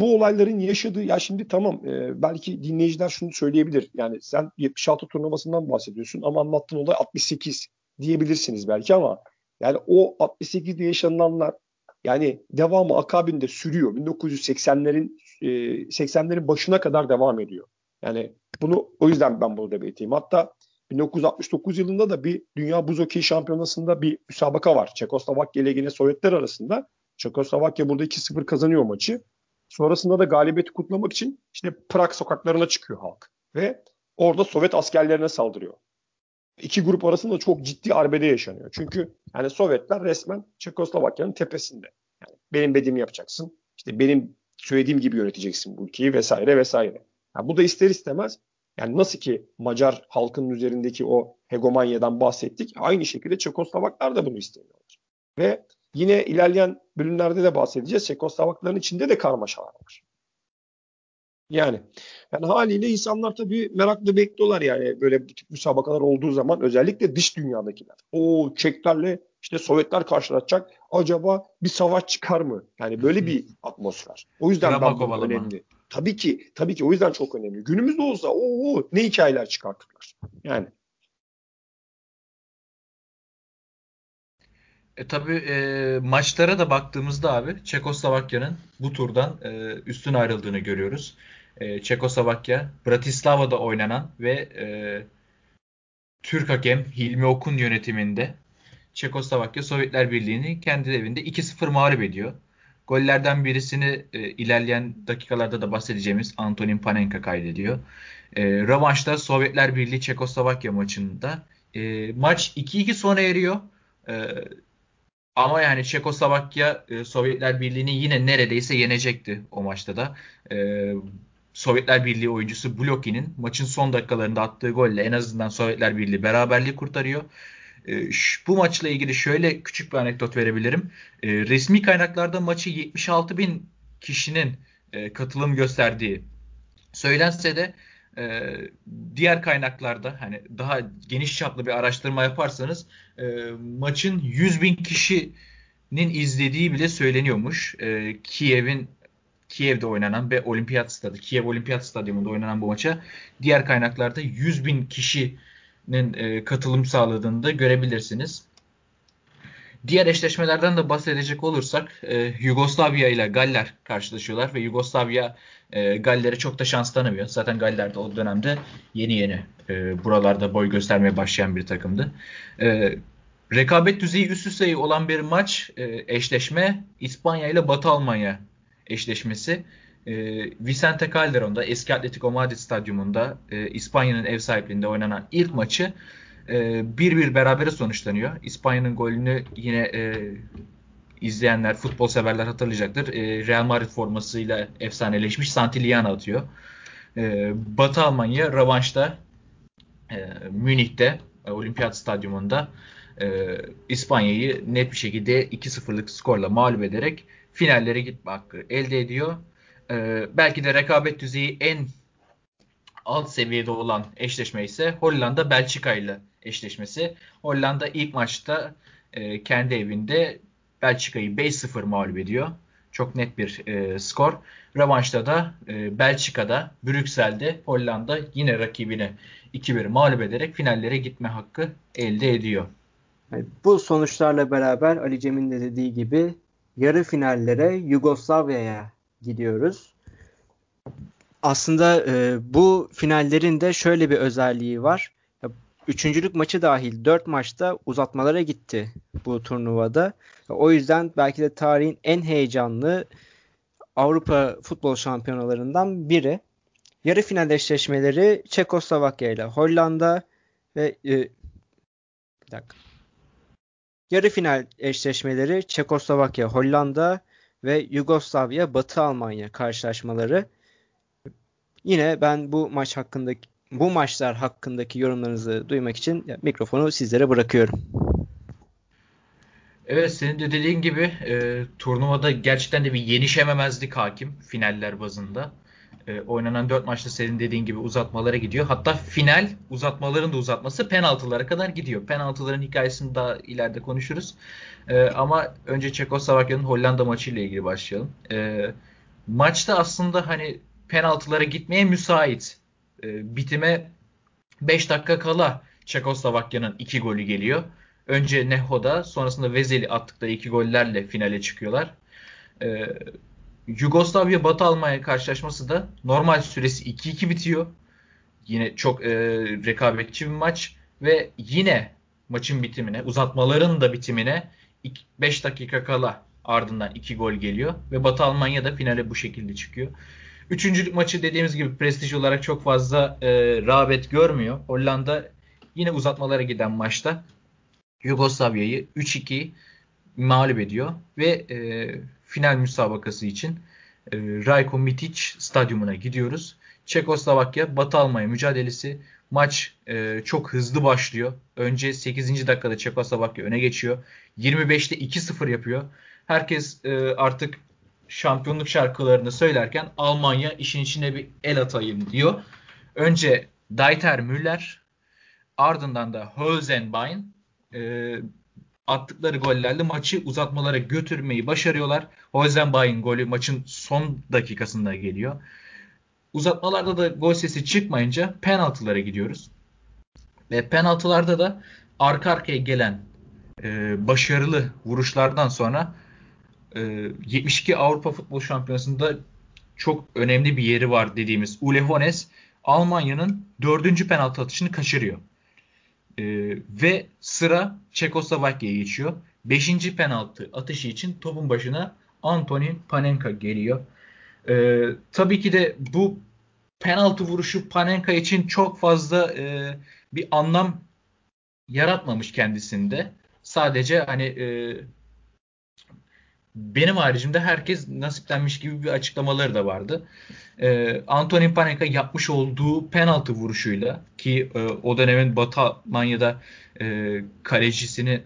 bu olayların yaşadığı, ya şimdi tamam e, belki dinleyiciler şunu söyleyebilir. Yani sen yetmiş altı turnuvasından bahsediyorsun ama anlattığın olay altmış sekiz diyebilirsiniz belki ama yani o altmış sekizde yaşananlar yani devamı akabinde sürüyor. bin dokuz yüz seksenlerin e, seksenlerin başına kadar devam ediyor. Yani bunu o yüzden ben burada belirteyim. Hatta bin dokuz yüz altmış dokuz yılında da bir Dünya Buz Hokeyi Şampiyonası'nda bir müsabaka var. Çekoslovakya ile yine Sovyetler arasında. Çekoslovakya burada iki sıfır kazanıyor maçı. Sonrasında da galibiyeti kutlamak için işte Prag sokaklarına çıkıyor halk. Ve orada Sovyet askerlerine saldırıyor. İki grup arasında çok ciddi arbede yaşanıyor. Çünkü yani Sovyetler resmen Çekoslovakya'nın tepesinde. Yani benim dediğimi yapacaksın. İşte benim söylediğim gibi yöneteceksin bu ülkeyi vesaire vesaire. Yani bu da ister istemez yani nasıl ki Macar halkının üzerindeki o hegemonyadan bahsettik. Aynı şekilde Çekoslovaklar da bunu istemiyorlar. Ve yine ilerleyen bölümlerde de bahsedeceğiz. Çekoslovakların içinde de karmaşalar var. Yani, yani haliyle insanlar tabii merakla bekliyorlar yani böyle bu tip müsabakalar olduğu zaman, özellikle dış dünyadakiler. O Çeklerle işte Sovyetler karşılaşacak. Acaba bir savaş çıkar mı? Yani böyle bir atmosfer. O yüzden ben önemli. Tabii ki, tabii ki o yüzden çok önemli. Günümüzde olsa ooo ne hikayeler çıkartırlar. Yani. E tabii e, maçlara da baktığımızda abi Çekoslovakya'nın bu turdan e, üstün ayrıldığını görüyoruz. E, Çekoslovakya, Bratislava'da oynanan ve e, Türk hakem Hilmi Okun yönetiminde Çekoslovakya Sovyetler Birliği'ni kendi evinde iki sıfır mağlup ediyor. Gollerden birisini e, ilerleyen dakikalarda da bahsedeceğimiz Antonín Panenka kaydediyor. E, rövanşta Sovyetler Birliği Çekoslovakya maçında e, maç iki iki sona eriyor. E, Ama yani Çekoslovakya Sovyetler Birliği'ni yine neredeyse yenecekti o maçta da. Ee, Sovyetler Birliği oyuncusu Bloki'nin maçın son dakikalarında attığı golle en azından Sovyetler Birliği beraberliği kurtarıyor. Ee, şu, bu maçla ilgili şöyle küçük bir anekdot verebilirim. Ee, resmi kaynaklarda maçı yetmiş altı bin kişinin e, katılım gösterdiği söylense de e, diğer kaynaklarda hani daha geniş çaplı bir araştırma yaparsanız E, maçın yüz bin kişinin izlediği bile söyleniyormuş. E, Kiev'in Kiev'de oynanan ve Olimpiyat Stadı, Kiev Olimpiyat Stadyumunda oynanan bu maça diğer kaynaklarda yüz bin kişinin e, katılım sağladığını da görebilirsiniz. Diğer eşleşmelerden de bahsedecek olursak e, Yugoslavya ile Galler karşılaşıyorlar ve Yugoslavya e, Galler'e çok da şans tanımıyor. Zaten Galler de o dönemde yeni yeni e, buralarda boy göstermeye başlayan bir takımdı. E, rekabet düzeyi üst üste olan bir maç e, eşleşme İspanya ile Batı Almanya eşleşmesi. E, Vicente Calderón'da eski Atletico Madrid stadyumunda e, İspanya'nın ev sahipliğinde oynanan ilk maçı bir bir berabere sonuçlanıyor. İspanya'nın golünü yine e, izleyenler, futbol severler hatırlayacaktır. E, Real Madrid formasıyla efsaneleşmiş Santillana atıyor. E, Batı Almanya rövanşta e, Münih'te, e, Olimpiyat Stadyumunda e, İspanya'yı net bir şekilde iki sıfırlık skorla mağlup ederek finallere gitme hakkı elde ediyor. E, belki de rekabet düzeyi en alt seviyede olan eşleşme ise Hollanda Belçika ile eşleşmesi. Hollanda ilk maçta e, kendi evinde Belçika'yı beş sıfır mağlup ediyor. Çok net bir e, skor. Rövanşta da e, Belçika'da, Brüksel'de Hollanda yine rakibini iki bir mağlup ederek finallere gitme hakkı elde ediyor. Bu sonuçlarla beraber Ali Cem'in de dediği gibi yarı finallere Yugoslavya'ya gidiyoruz. Aslında e, bu finallerin de şöyle bir özelliği var. Üçüncülük maçı dahil dört maçta uzatmalara gitti bu turnuvada. O yüzden belki de tarihin en heyecanlı Avrupa futbol şampiyonalarından biri. Yarı final eşleşmeleri Çekoslovakya ile Hollanda ve e, bir dakika. Yarı final eşleşmeleri Çekoslovakya, Hollanda ve Yugoslavya, Batı Almanya karşılaşmaları. Yine ben bu maç hakkındaki bu maçlar hakkındaki yorumlarınızı duymak için mikrofonu sizlere bırakıyorum. Evet, senin de dediğin gibi e, turnuvada gerçekten de bir yenişememezlik hakim finaller bazında. E, oynanan dört maçta senin dediğin gibi uzatmalara gidiyor. Hatta final uzatmaların da uzatması penaltılara kadar gidiyor. Penaltıların hikayesini daha ileride konuşuruz. E, ama önce Çekoslovakya'nın Hollanda maçıyla ilgili başlayalım. E, maçta aslında hani penaltılara gitmeye müsait. E, bitime beş dakika kala Çekoslovakya'nın iki golü geliyor. Önce Neho'da, sonrasında Vezeli attıkları iki gollerle finale çıkıyorlar. E, Yugoslavya Batı Almanya karşılaşması da normal süresi iki iki bitiyor. Yine çok e, rekabetçi bir maç ve yine maçın bitimine, uzatmaların da bitimine beş dakika kala ardından iki gol geliyor ve Batı Almanya da finale bu şekilde çıkıyor. Üçüncülük maçı dediğimiz gibi prestij olarak çok fazla e, rağbet görmüyor. Hollanda yine uzatmalara giden maçta Yugoslavya'yı üç iki mağlup ediyor. Ve e, final müsabakası için e, Rajko Mitić stadyumuna gidiyoruz. Çekoslovakya Batı Almanya mücadelesi. Maç e, çok hızlı başlıyor. Önce sekizinci dakikada Çekoslovakya öne geçiyor. yirmi beşte iki sıfır yapıyor. herkes e, artık şampiyonluk şarkılarını söylerken Almanya işin içine bir el atayım diyor. Önce Dieter Müller, ardından da Hosenbein e, attıkları gollerle maçı uzatmalara götürmeyi başarıyorlar. Hosenbein golü maçın son dakikasında geliyor. Uzatmalarda da gol sesi çıkmayınca penaltılara gidiyoruz. Ve penaltılarda da arka arkaya gelen e, başarılı vuruşlardan sonra e, yetmiş iki Avrupa Futbol Şampiyonası'nda çok önemli bir yeri var dediğimiz Ule Hoeneß, Almanya'nın dördüncü penaltı atışını kaçırıyor. E, ve sıra Çekoslovakya'ya geçiyor. Beşinci penaltı atışı için topun başına Antonín Panenka geliyor. E, tabii ki de bu penaltı vuruşu Panenka için çok fazla e, bir anlam yaratmamış kendisinde. Sadece hani e, benim haricimde herkes nasiplenmiş gibi bir açıklamaları da vardı. E, Antonín Panenka yapmış olduğu penaltı vuruşuyla ki e, o dönemin Batı Almanya'da e, kalecisini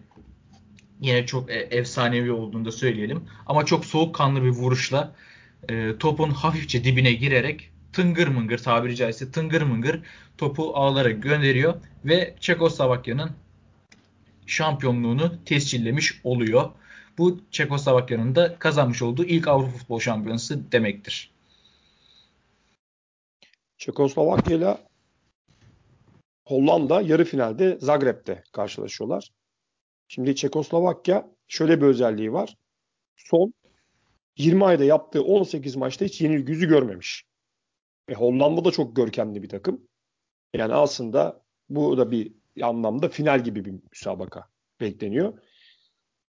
yine çok e, efsanevi olduğunu da söyleyelim. Ama çok soğukkanlı bir vuruşla e, topun hafifçe dibine girerek tıngır mıngır, tabiri caizse tıngır mıngır topu ağlara gönderiyor ve Çekoslovakya'nın şampiyonluğunu tescillemiş oluyor. Bu Çekoslovakya'nın da kazanmış olduğu ilk Avrupa Futbol Şampiyonası demektir. Çekoslovakya ile Hollanda yarı finalde Zagreb'te karşılaşıyorlar. Şimdi Çekoslovakya şöyle bir özelliği var. Son yirmi ayda yaptığı on sekiz maçta hiç yenilgi yüzü görmemiş. E, Hollanda da çok görkemli bir takım. Yani aslında bu da bir anlamda final gibi bir müsabaka bekleniyor.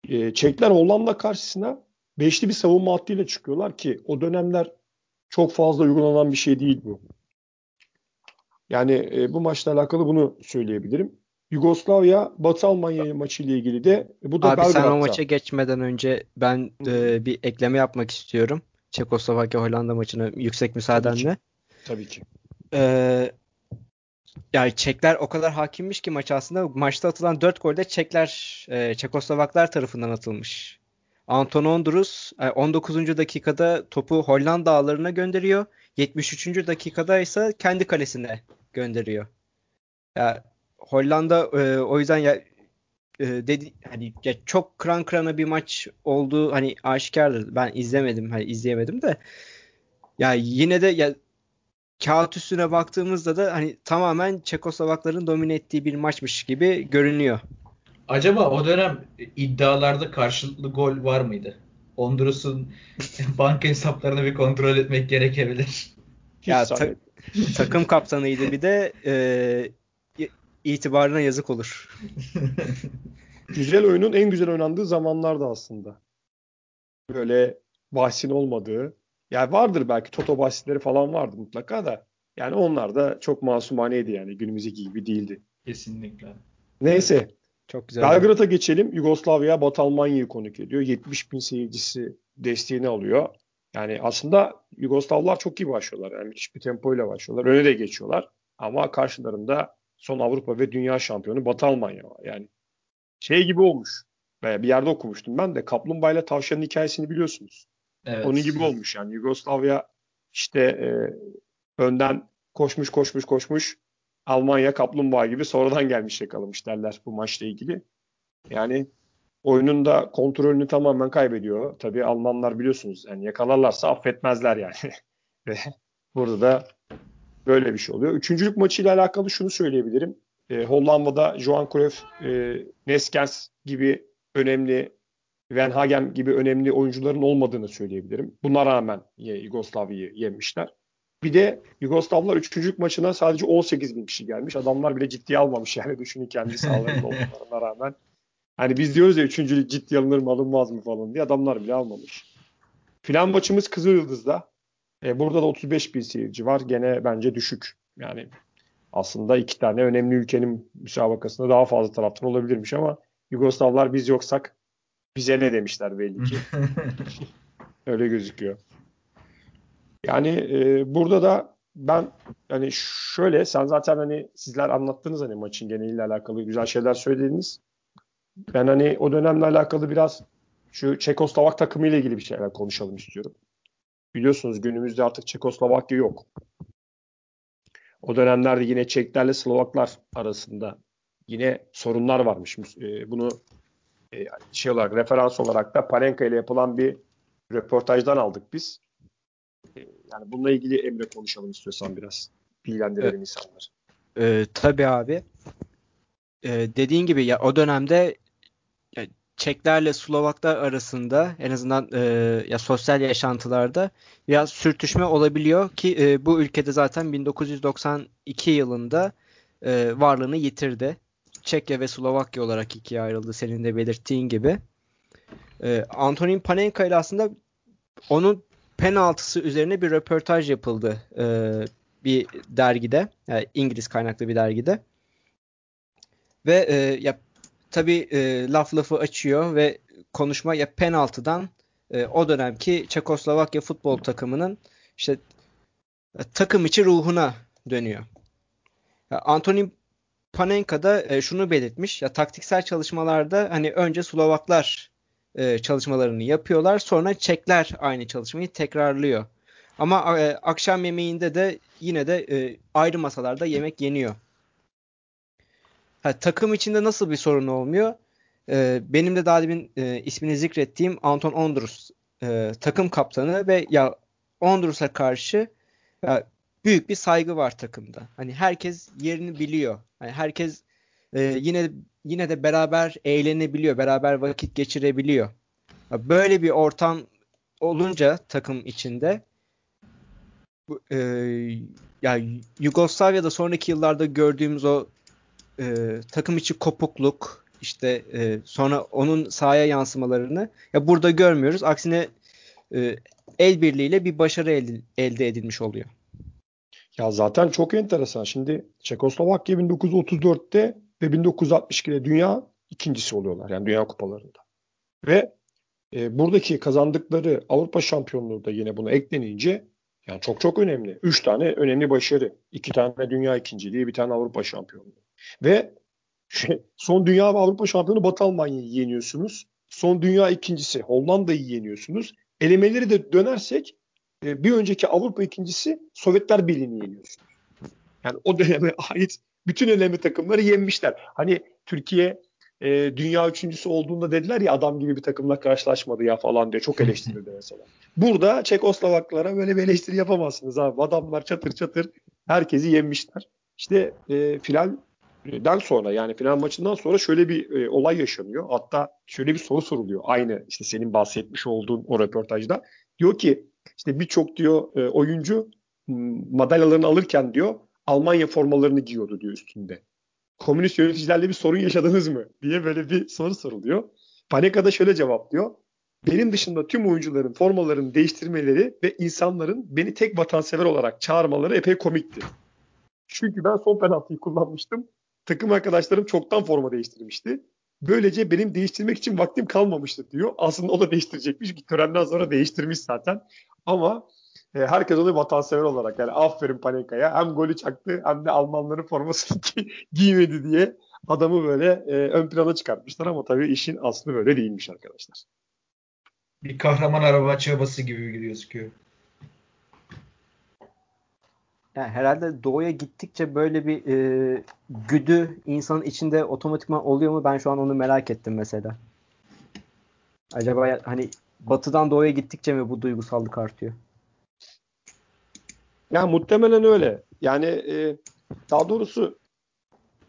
E, Çekler Hollanda karşısına beşli bir savunma hattıyla çıkıyorlar ki o dönemler çok fazla uygulanan bir şey değil bu. Yani e, bu maçla alakalı bunu söyleyebilirim. Yugoslavya Batı Almanya maçı ile ilgili de bu da abi Belgrad'da. Sen o maça geçmeden önce ben e, bir ekleme yapmak istiyorum. Çekoslovakya Hollanda maçını yüksek müsaadenle. Tabii ki. Tabii ki. Ee, yani Çekler o kadar hakimmiş ki maç aslında. Maçta atılan dört golde Çekler, e, Çekoslovaklar tarafından atılmış. Anton Ondruš on dokuzuncu dakikada topu Hollanda ağlarına gönderiyor. yetmiş üçüncü dakikada ise kendi kalesine gönderiyor. Yani Hollanda e, o yüzden ya, e, dedi hani ya çok kıran kırana bir maç olduğu hani aşikardır. Ben izlemedim, hani izleyemedim de. Ya yine de ya kağıt üstüne baktığımızda da hani tamamen Çekoslovakların domine ettiği bir maçmış gibi görünüyor. Acaba o dönem iddialarda karşılıklı gol var mıydı? Ondrus'un banka hesaplarını bir kontrol etmek gerekebilir. Ya ta- takım kaptanıydı bir de e, itibarına yazık olur. Güzel oyunun en güzel oynandığı zamanlarda aslında. Böyle bahsin olmadığı. Ya vardır belki Toto bahsitleri falan vardı mutlaka da. Yani onlar da çok masumaneydi yani. Günümüzdeki gibi değildi. Kesinlikle. Neyse. Çok güzel. Belgrad'a geçelim. Yugoslavya Batı Almanya'yı konuk ediyor. yetmiş bin seyircisi desteğini alıyor. Yani aslında Yugoslavlar çok iyi başlıyorlar. Yani hiçbir tempoyla başlıyorlar. Öne de geçiyorlar. Ama karşılarında son Avrupa ve Dünya şampiyonu Batı Almanya var. Yani şey gibi olmuş. Bir yerde okumuştum ben de. Kaplumbağa ile tavşanın hikayesini biliyorsunuz. Evet. Onun gibi olmuş yani. Yugoslavya işte e, önden koşmuş koşmuş koşmuş Almanya kaplumbağa gibi sonradan gelmiş yakalamış derler bu maçla ilgili. Yani oyunun da kontrolünü tamamen kaybediyor. Tabii Almanlar biliyorsunuz yani yakalarlarsa affetmezler yani. Ve burada da böyle bir şey oluyor. Üçüncülük maçıyla alakalı şunu söyleyebilirim. E, Hollanda'da Johan Cruyff, e, Neskens gibi önemli, Van Hagen gibi önemli oyuncuların olmadığını söyleyebilirim. Buna rağmen Yugoslavya'yı yenmişler. Bir de Yugoslavlar üçüncülük maçına sadece on sekiz bin kişi gelmiş. Adamlar bile ciddiye almamış yani. Düşünün kendi sağlarında olmalarına rağmen. Hani biz diyoruz ya üçüncülük ciddiye alınır mı alınmaz mı falan diye adamlar bile almamış. Final maçımız Kızılyıldız'da. E, burada da otuz beş bin seyirci var. Gene bence düşük. Yani aslında iki tane önemli ülkenin müsabakasında daha fazla taraftar olabilirmiş ama Yugoslavlar biz yoksak bize ne demişler belli ki. Öyle gözüküyor. Yani e, burada da ben hani şöyle sen zaten hani sizler anlattınız hani maçın geneliyle alakalı güzel şeyler söylediniz. Ben hani o dönemle alakalı biraz şu Çekoslovak takımı ile ilgili bir şeyler konuşalım istiyorum. Biliyorsunuz günümüzde artık Çekoslovakya yok. O dönemlerde yine Çeklerle Slovaklar arasında yine sorunlar varmış. Bunu şey olarak, referans olarak da Panenka ile yapılan bir röportajdan aldık biz. Yani bununla ilgili Emre konuşalım istiyorsan biraz. Bilgilendirelim insanlar. Ee, tabii abi. Ee, dediğin gibi ya o dönemde ya, Çeklerle Slovaklar arasında en azından e, ya sosyal yaşantılarda biraz sürtüşme olabiliyor ki e, bu ülkede zaten bin dokuz yüz doksan iki yılında e, varlığını yitirdi. Çekya ve Slovakya olarak ikiye ayrıldı senin de belirttiğin gibi. E, Antonín Panenka ile aslında onun penaltısı üzerine bir röportaj yapıldı e, bir dergide, yani İngiliz kaynaklı bir dergide. Ve e, ya tabii e, laf lafı açıyor ve konuşma ya penaltıdan e, o dönemki Çekoslovakya futbol takımının işte e, takım içi ruhuna dönüyor. Ya, Antonín Panenka da e, şunu belirtmiş. Ya taktiksel çalışmalarda hani önce Slovaklar e, çalışmalarını yapıyorlar, sonra Çekler aynı çalışmayı tekrarlıyor. Ama e, akşam yemeğinde de yine de e, ayrı masalarda yemek yeniyor. Ha, takım içinde nasıl bir sorun olmuyor? Ee, benim de daha demin e, ismini zikrettiğim Anton Ondruš e, takım kaptanı ve ya Ondrus'a karşı ya, büyük bir saygı var takımda. Hani herkes yerini biliyor. Hani herkes e, yine yine de beraber eğlenebiliyor, beraber vakit geçirebiliyor. Ya, böyle bir ortam olunca takım içinde bu, e, ya Yugoslavya'da sonraki yıllarda gördüğümüz o Ee, takım içi kopukluk işte e, sonra onun sahaya yansımalarını ya burada görmüyoruz. Aksine e, el birliğiyle bir başarı elde, elde edilmiş oluyor. Ya zaten çok enteresan. Şimdi Çekoslovakya bin dokuz yüz otuz dörtte ve bin dokuz yüz altmış ikide dünya ikincisi oluyorlar. Yani dünya kupalarında. Ve e, buradaki kazandıkları Avrupa şampiyonluğu da yine buna eklenince yani çok çok önemli. Üç tane önemli başarı. İki tane dünya ikinciliği, bir tane Avrupa şampiyonluğu. Ve son dünya ve Avrupa şampiyonu Batı Almanya'yı yeniyorsunuz. Son dünya ikincisi Hollanda'yı yeniyorsunuz. Elemeleri de dönersek bir önceki Avrupa ikincisi Sovyetler Birliği'ni yeniyorsunuz. Yani o döneme ait bütün eleme takımları yenmişler. Hani Türkiye e, dünya üçüncüsü olduğunda dediler ya adam gibi bir takımla karşılaşmadı ya falan diye çok eleştirildi mesela. Burada Çekoslovaklara böyle bir eleştiri yapamazsınız abi. Adamlar çatır çatır herkesi yenmişler. İşte e, final Den sonra yani final maçından sonra şöyle bir e, olay yaşanıyor. Hatta şöyle bir soru soruluyor. Aynı işte senin bahsetmiş olduğun o röportajda. Diyor ki işte birçok diyor e, oyuncu madalyalarını alırken diyor Almanya formalarını giyiyordu diyor üstünde. Komünist yöneticilerle bir sorun yaşadınız mı? Diye böyle bir soru soruluyor. Panenka da şöyle cevaplıyor. Benim dışında tüm oyuncuların formalarını değiştirmeleri ve insanların beni tek vatansever olarak çağırmaları epey komikti. Çünkü ben son penaltıyı kullanmıştım. Takım arkadaşlarım çoktan forma değiştirmişti. Böylece benim değiştirmek için vaktim kalmamıştı diyor. Aslında o da değiştirecekmiş ki törenden sonra değiştirmiş zaten. Ama e, herkes onu vatansever olarak yani aferin Panenka'ya hem golü çaktı hem de Almanların formasını gi- giymedi diye adamı böyle e, ön plana çıkartmışlar ama tabii işin aslı böyle değilmiş arkadaşlar. Bir kahraman araba çabası gibi gözüküyor. Yani herhalde doğuya gittikçe böyle bir e, güdü insanın içinde otomatikman oluyor mu? Ben şu an onu merak ettim mesela. Acaba hani batıdan doğuya gittikçe mi bu duygusallık artıyor? Ya muhtemelen öyle. Yani e, daha doğrusu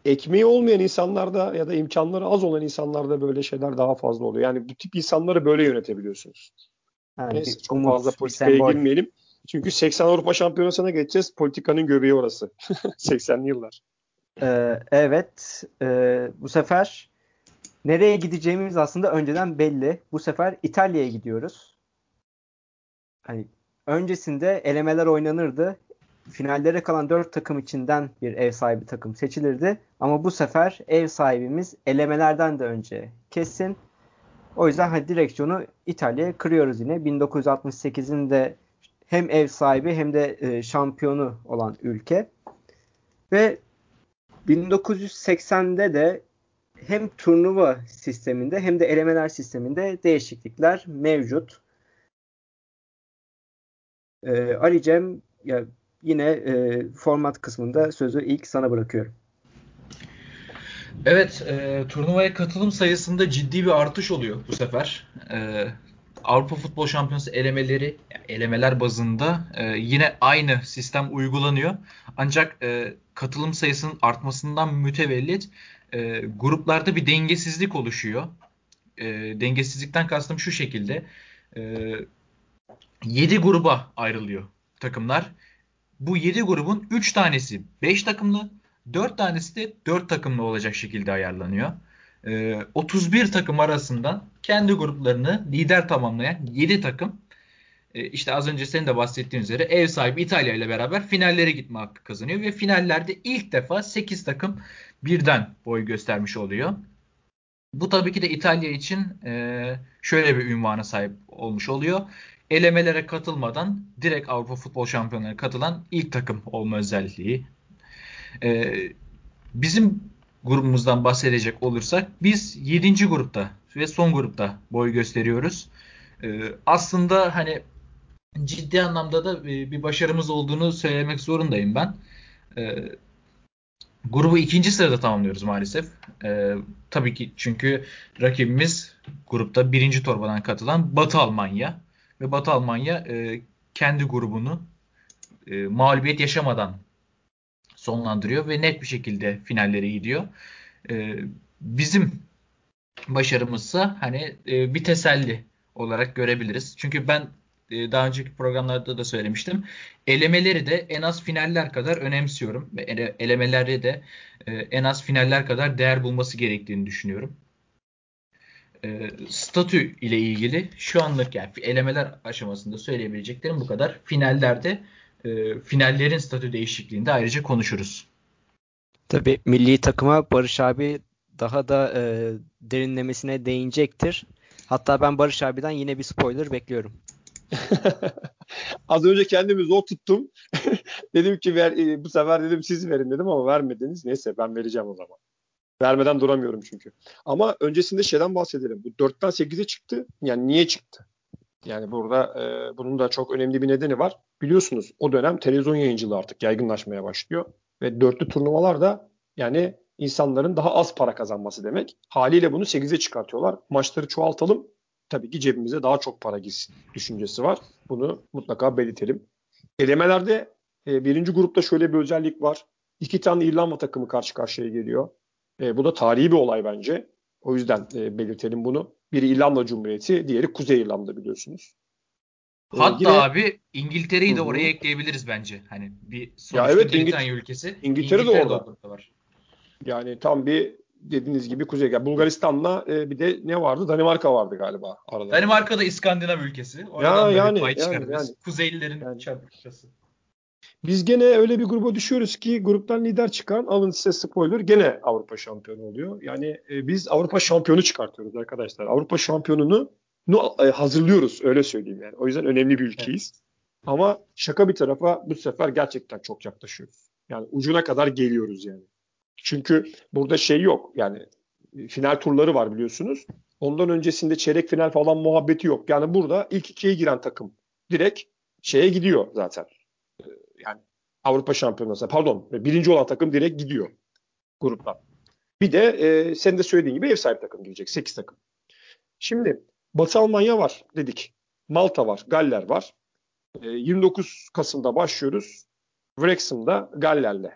ekmeği olmayan insanlarda ya da imkanları az olan insanlarda böyle şeyler daha fazla oluyor. Yani bu tip insanları böyle yönetebiliyorsunuz. Yani neyse, çok umut, fazla politikaya girmeyelim. Çünkü seksen Avrupa Şampiyonası'na geçeceğiz. Politikanın göbeği orası. seksenli yıllar. Ee, evet. E, bu sefer nereye gideceğimiz aslında önceden belli. Bu sefer İtalya'ya gidiyoruz. Hani öncesinde elemeler oynanırdı. Finallere kalan dört takım içinden bir ev sahibi takım seçilirdi. Ama bu sefer ev sahibimiz elemelerden de önce kesin. O yüzden hadi direksiyonu İtalya'ya kırıyoruz yine. bin dokuz yüz altmış sekizin de hem ev sahibi hem de e, şampiyonu olan ülke. Ve bin dokuz yüz seksende de hem turnuva sisteminde hem de elemeler sisteminde değişiklikler mevcut. Ee, Ali Cem, ya yine e, format kısmında sözü ilk sana bırakıyorum. Evet, e, turnuvaya katılım sayısında ciddi bir artış oluyor bu sefer. E, Avrupa Futbol Şampiyonası elemeleri, yani elemeler bazında e, yine aynı sistem uygulanıyor. Ancak e, katılım sayısının artmasından mütevellit e, gruplarda bir dengesizlik oluşuyor. E, dengesizlikten kastım şu şekilde. E, yedi gruba ayrılıyor takımlar. Bu yedi grubun üç tanesi beş takımlı, dört tanesi de dört takımlı olacak şekilde ayarlanıyor. Ee, otuz bir takım arasından kendi gruplarını lider tamamlayan yedi takım, ee, işte az önce senin de bahsettiğin üzere ev sahibi İtalya ile beraber finallere gitme hakkı kazanıyor ve finallerde ilk defa sekiz takım birden boy göstermiş oluyor. Bu tabii ki de İtalya için e, şöyle bir ünvana sahip olmuş oluyor. Elemelere katılmadan direkt Avrupa Futbol Şampiyonası'na katılan ilk takım olma özelliği. Ee, bizim grubumuzdan bahsedecek olursak biz yedinci grupta ve son grupta boy gösteriyoruz. Ee, aslında hani ciddi anlamda da bir, bir başarımız olduğunu söylemek zorundayım ben. Ee, grubu ikinci sırada tamamlıyoruz maalesef. Ee, tabii ki çünkü rakibimiz grupta birinci torbadan katılan Batı Almanya. Ve Batı Almanya e, kendi grubunu e, mağlubiyet yaşamadan sonlandırıyor ve net bir şekilde finallere gidiyor. E, bizim başarımızsa hani e, bir teselli olarak görebiliriz. Çünkü ben e, daha önceki programlarda da söylemiştim. Elemeleri de en az finaller kadar önemsiyorum. Ve ele, elemeleri de e, en az finaller kadar değer bulması gerektiğini düşünüyorum. E, statü ile ilgili şu anlık, yani elemeler aşamasında söyleyebileceklerim bu kadar. Finallerde e, finallerin statü değişikliğinde ayrıca konuşuruz. Tabii milli takıma Barış abi daha da e, derinlemesine değinecektir. Hatta ben Barış abiden yine bir spoiler bekliyorum. Az önce kendimi zor tuttum. Dedim ki ver, e, bu sefer dedim siz verin dedim ama vermediniz. Neyse ben vereceğim o zaman. Vermeden duramıyorum çünkü. Ama öncesinde şeyden bahsedelim. Bu dörtten sekize çıktı. Yani niye çıktı? Yani burada e, bunun da çok önemli bir nedeni var. Biliyorsunuz o dönem televizyon yayıncılığı artık yaygınlaşmaya başlıyor. Ve dörtlü turnuvalar da yani insanların daha az para kazanması demek. Haliyle bunu sekize çıkartıyorlar. Maçları çoğaltalım. Tabii ki cebimize daha çok para gitsin düşüncesi var. Bunu mutlaka belirtelim. Elemelerde e, birinci grupta şöyle bir özellik var. İki tane İrlanda takımı karşı karşıya geliyor. E, bu da tarihi bir olay bence. O yüzden e, belirtelim bunu. Biri İrlanda Cumhuriyeti, diğeri Kuzey İrlanda biliyorsunuz. E, Hatta yine... abi İngiltere'yi de oraya Hı-hı. ekleyebiliriz bence. Hani bir sonuçta evet, İngiltere ülkesi. İngiltere, İngiltere de orada. De var. Yani tam bir dediğiniz gibi Kuzey. Yani Bulgaristan'la e, bir de ne vardı? Danimarka vardı galiba arada. Danimarka da İskandinav ülkesi. Oradan ya, yani, pay yani, çıkarırız. Yani. Kuzeylilerin yani. Çarpışması. Biz gene öyle bir gruba düşüyoruz ki gruptan lider çıkan, alın size spoiler, gene Avrupa şampiyonu oluyor. Yani e, biz Avrupa şampiyonu çıkartıyoruz arkadaşlar. Avrupa şampiyonunu e, hazırlıyoruz öyle söyleyeyim yani. O yüzden önemli bir ülkeyiz. Evet. Ama şaka bir tarafa bu sefer gerçekten çok yaklaşıyoruz. Yani ucuna kadar geliyoruz yani. Çünkü burada şey yok yani final turları var biliyorsunuz. Ondan öncesinde çeyrek final falan muhabbeti yok. Yani burada ilk ikiye giren takım direkt şeye gidiyor zaten. Yani Avrupa Şampiyonası pardon birinci olan takım direkt gidiyor gruptan. Bir de e, senin de söylediğin gibi ev sahibi takım gelecek. sekiz takım. Şimdi Batı Almanya var dedik. Malta var. Galler var. E, yirmi dokuz Kasım'da başlıyoruz. Wrexham'da Galler'le.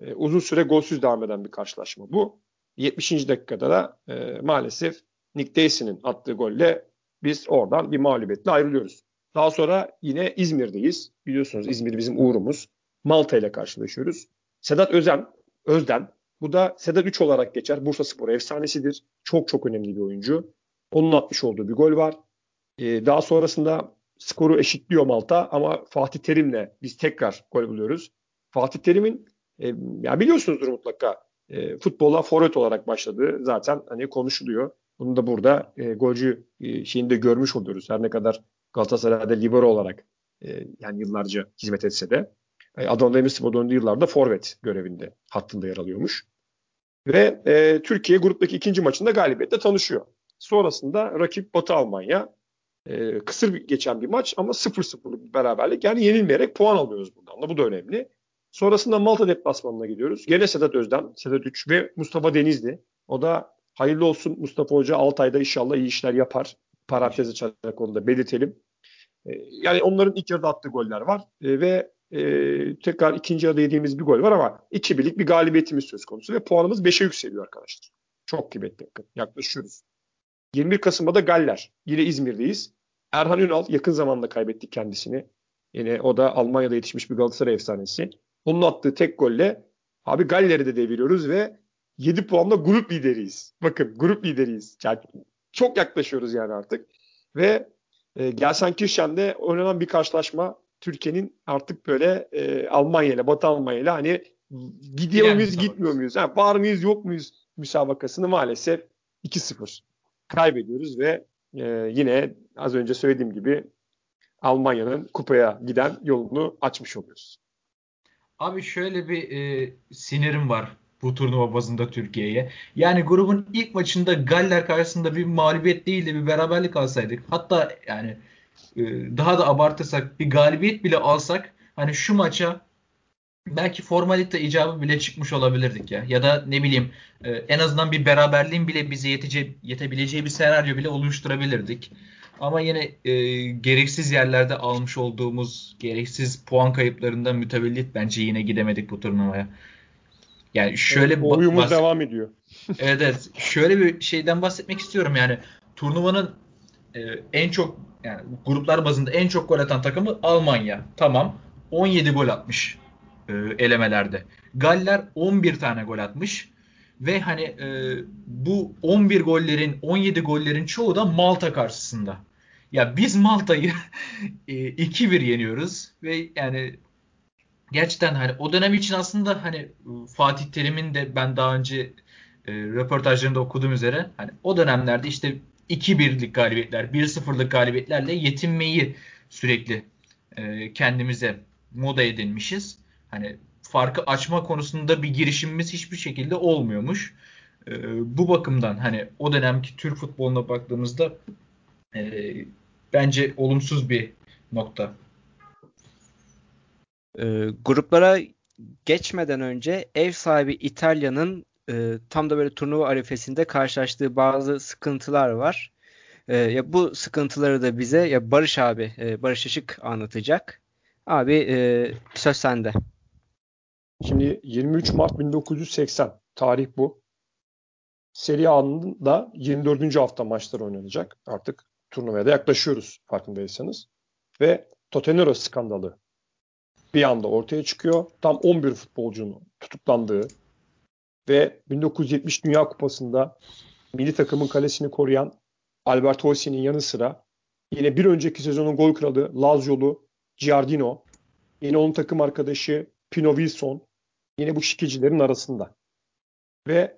E, uzun süre golsüz devam eden bir karşılaşma bu. yetmişinci dakikada da e, maalesef Nick Dacey'nin attığı golle biz oradan bir mağlubiyetle ayrılıyoruz. Daha sonra yine İzmir'deyiz. Biliyorsunuz İzmir bizim uğrumuz. Malta ile karşılaşıyoruz. Sedat Özen, Özden. Bu da Sedat üç olarak geçer. Bursaspor efsanesidir. Çok çok önemli bir oyuncu. Onun atmış olduğu bir gol var. Ee, daha sonrasında skoru eşitliyor Malta ama Fatih Terim'le biz tekrar gol buluyoruz. Fatih Terim'in e, ya biliyorsunuzdur mutlaka e, futbola forvet olarak başladığı zaten hani konuşuluyor. Bunu da burada e, golcü e, şeyini de görmüş oluyoruz. Her ne kadar Galatasaray'da libero olarak e, yani yıllarca hizmet etse de Adana Demirspor'da yıllarda forvet görevinde hattında yer alıyormuş. Ve e, Türkiye gruptaki ikinci maçında galibiyetle tanışıyor. Sonrasında rakip Batı Almanya. E, kısır geçen bir maç ama sıfır sıfırlık bir beraberlik. Yani yenilmeyerek puan alıyoruz buradan da. Bu da önemli. Sonrasında Malta deplasmanına gidiyoruz. Gene Sedat Özdem, Sedat Üç ve Mustafa Denizli. O da hayırlı olsun Mustafa Hoca, altı ayda inşallah iyi işler yapar. Parantez açarak onu da belirtelim. E, yani onların ilk yarıda attığı goller var. E, ve e, tekrar ikinci yarıda yediğimiz bir gol var ama iki birlik bir galibiyetimiz söz konusu. Ve puanımız beşe yükseliyor arkadaşlar. Çok kıymetli. Yaklaşıyoruz. yirmi bir Kasım'da da Galler. Yine İzmir'deyiz. Erhan Ünal yakın zamanda kaybettik kendisini. Yine o da Almanya'da yetişmiş bir Galatasaray efsanesi. Onun attığı tek golle abi Galler'i de deviriyoruz ve yedi puanla grup lideriyiz. Bakın grup lideriyiz. Yani çok yaklaşıyoruz yani artık. Ve e, Gelsenkirchen'de oynanan bir karşılaşma Türkiye'nin artık böyle e, Almanya ile Batı Almanya ile hani gidiyor yani, muyuz gitmiyor muyuz? Yani, var mıyız yok muyuz müsabakasını maalesef iki sıfır kaybediyoruz ve e, yine az önce söylediğim gibi Almanya'nın kupaya giden yolunu açmış oluyoruz. Abi şöyle bir e, sinirim var bu turnuva bazında Türkiye'ye. Yani grubun ilk maçında Galler karşısında bir mağlubiyet değil de bir beraberlik alsaydık. Hatta yani e, daha da abartırsak bir galibiyet bile alsak hani şu maça belki formalite icabı bile çıkmış olabilirdik ya. Ya da ne bileyim e, en azından bir beraberliğin bile bize yetece- yetebileceği bir senaryo bile oluşturabilirdik. Ama yine e, gereksiz yerlerde almış olduğumuz gereksiz puan kayıplarından mütevellit bence yine gidemedik bu turnuvaya. Yani şöyle evet, oyumuz bas- devam ediyor. Evet, evet. Şöyle bir şeyden bahsetmek istiyorum yani turnuvanın e, en çok yani gruplar bazında en çok gol atan takımı Almanya. Tamam. on yedi gol atmış e, elemelerde. Galler on bir tane gol atmış. Ve hani e, bu on bir gollerin, on yedi gollerin çoğu da Malta karşısında. Ya biz Malta'yı e, iki bir yeniyoruz ve yani gerçekten hani o dönem için aslında hani Fatih Terim'in de ben daha önce e, röportajlarında okuduğum üzere hani o dönemlerde işte iki birlik galibiyetler, bir sıfırlık galibiyetlerle yetinmeyi sürekli e, kendimize moda edinmişiz. Hani farkı açma konusunda bir girişimimiz hiçbir şekilde olmuyormuş. E, bu bakımdan hani o dönemki Türk futboluna baktığımızda e, bence olumsuz bir nokta. E, gruplara geçmeden önce ev sahibi İtalya'nın e, tam da böyle turnuva arifesinde karşılaştığı bazı sıkıntılar var. E, ya bu sıkıntıları da bize ya Barış abi, e, Barış Işık anlatacak. Abi e, söz sende. Şimdi yirmi üç Mart bin dokuz yüz seksen tarih bu. Serie A'nın da yirmi dördüncü hafta maçları oynanacak. Artık turnuvaya da yaklaşıyoruz farkındaysanız. Ve Totenero skandalı bir anda ortaya çıkıyor. Tam on bir futbolcunun tutuklandığı ve bin dokuz yüz yetmiş Dünya Kupası'nda milli takımın kalesini koruyan Alberto Rossi'nin yanı sıra yine bir önceki sezonun gol kralı Laziolu Giardino, yine onun takım arkadaşı Pino Wilson yine bu şikecilerin arasında. Ve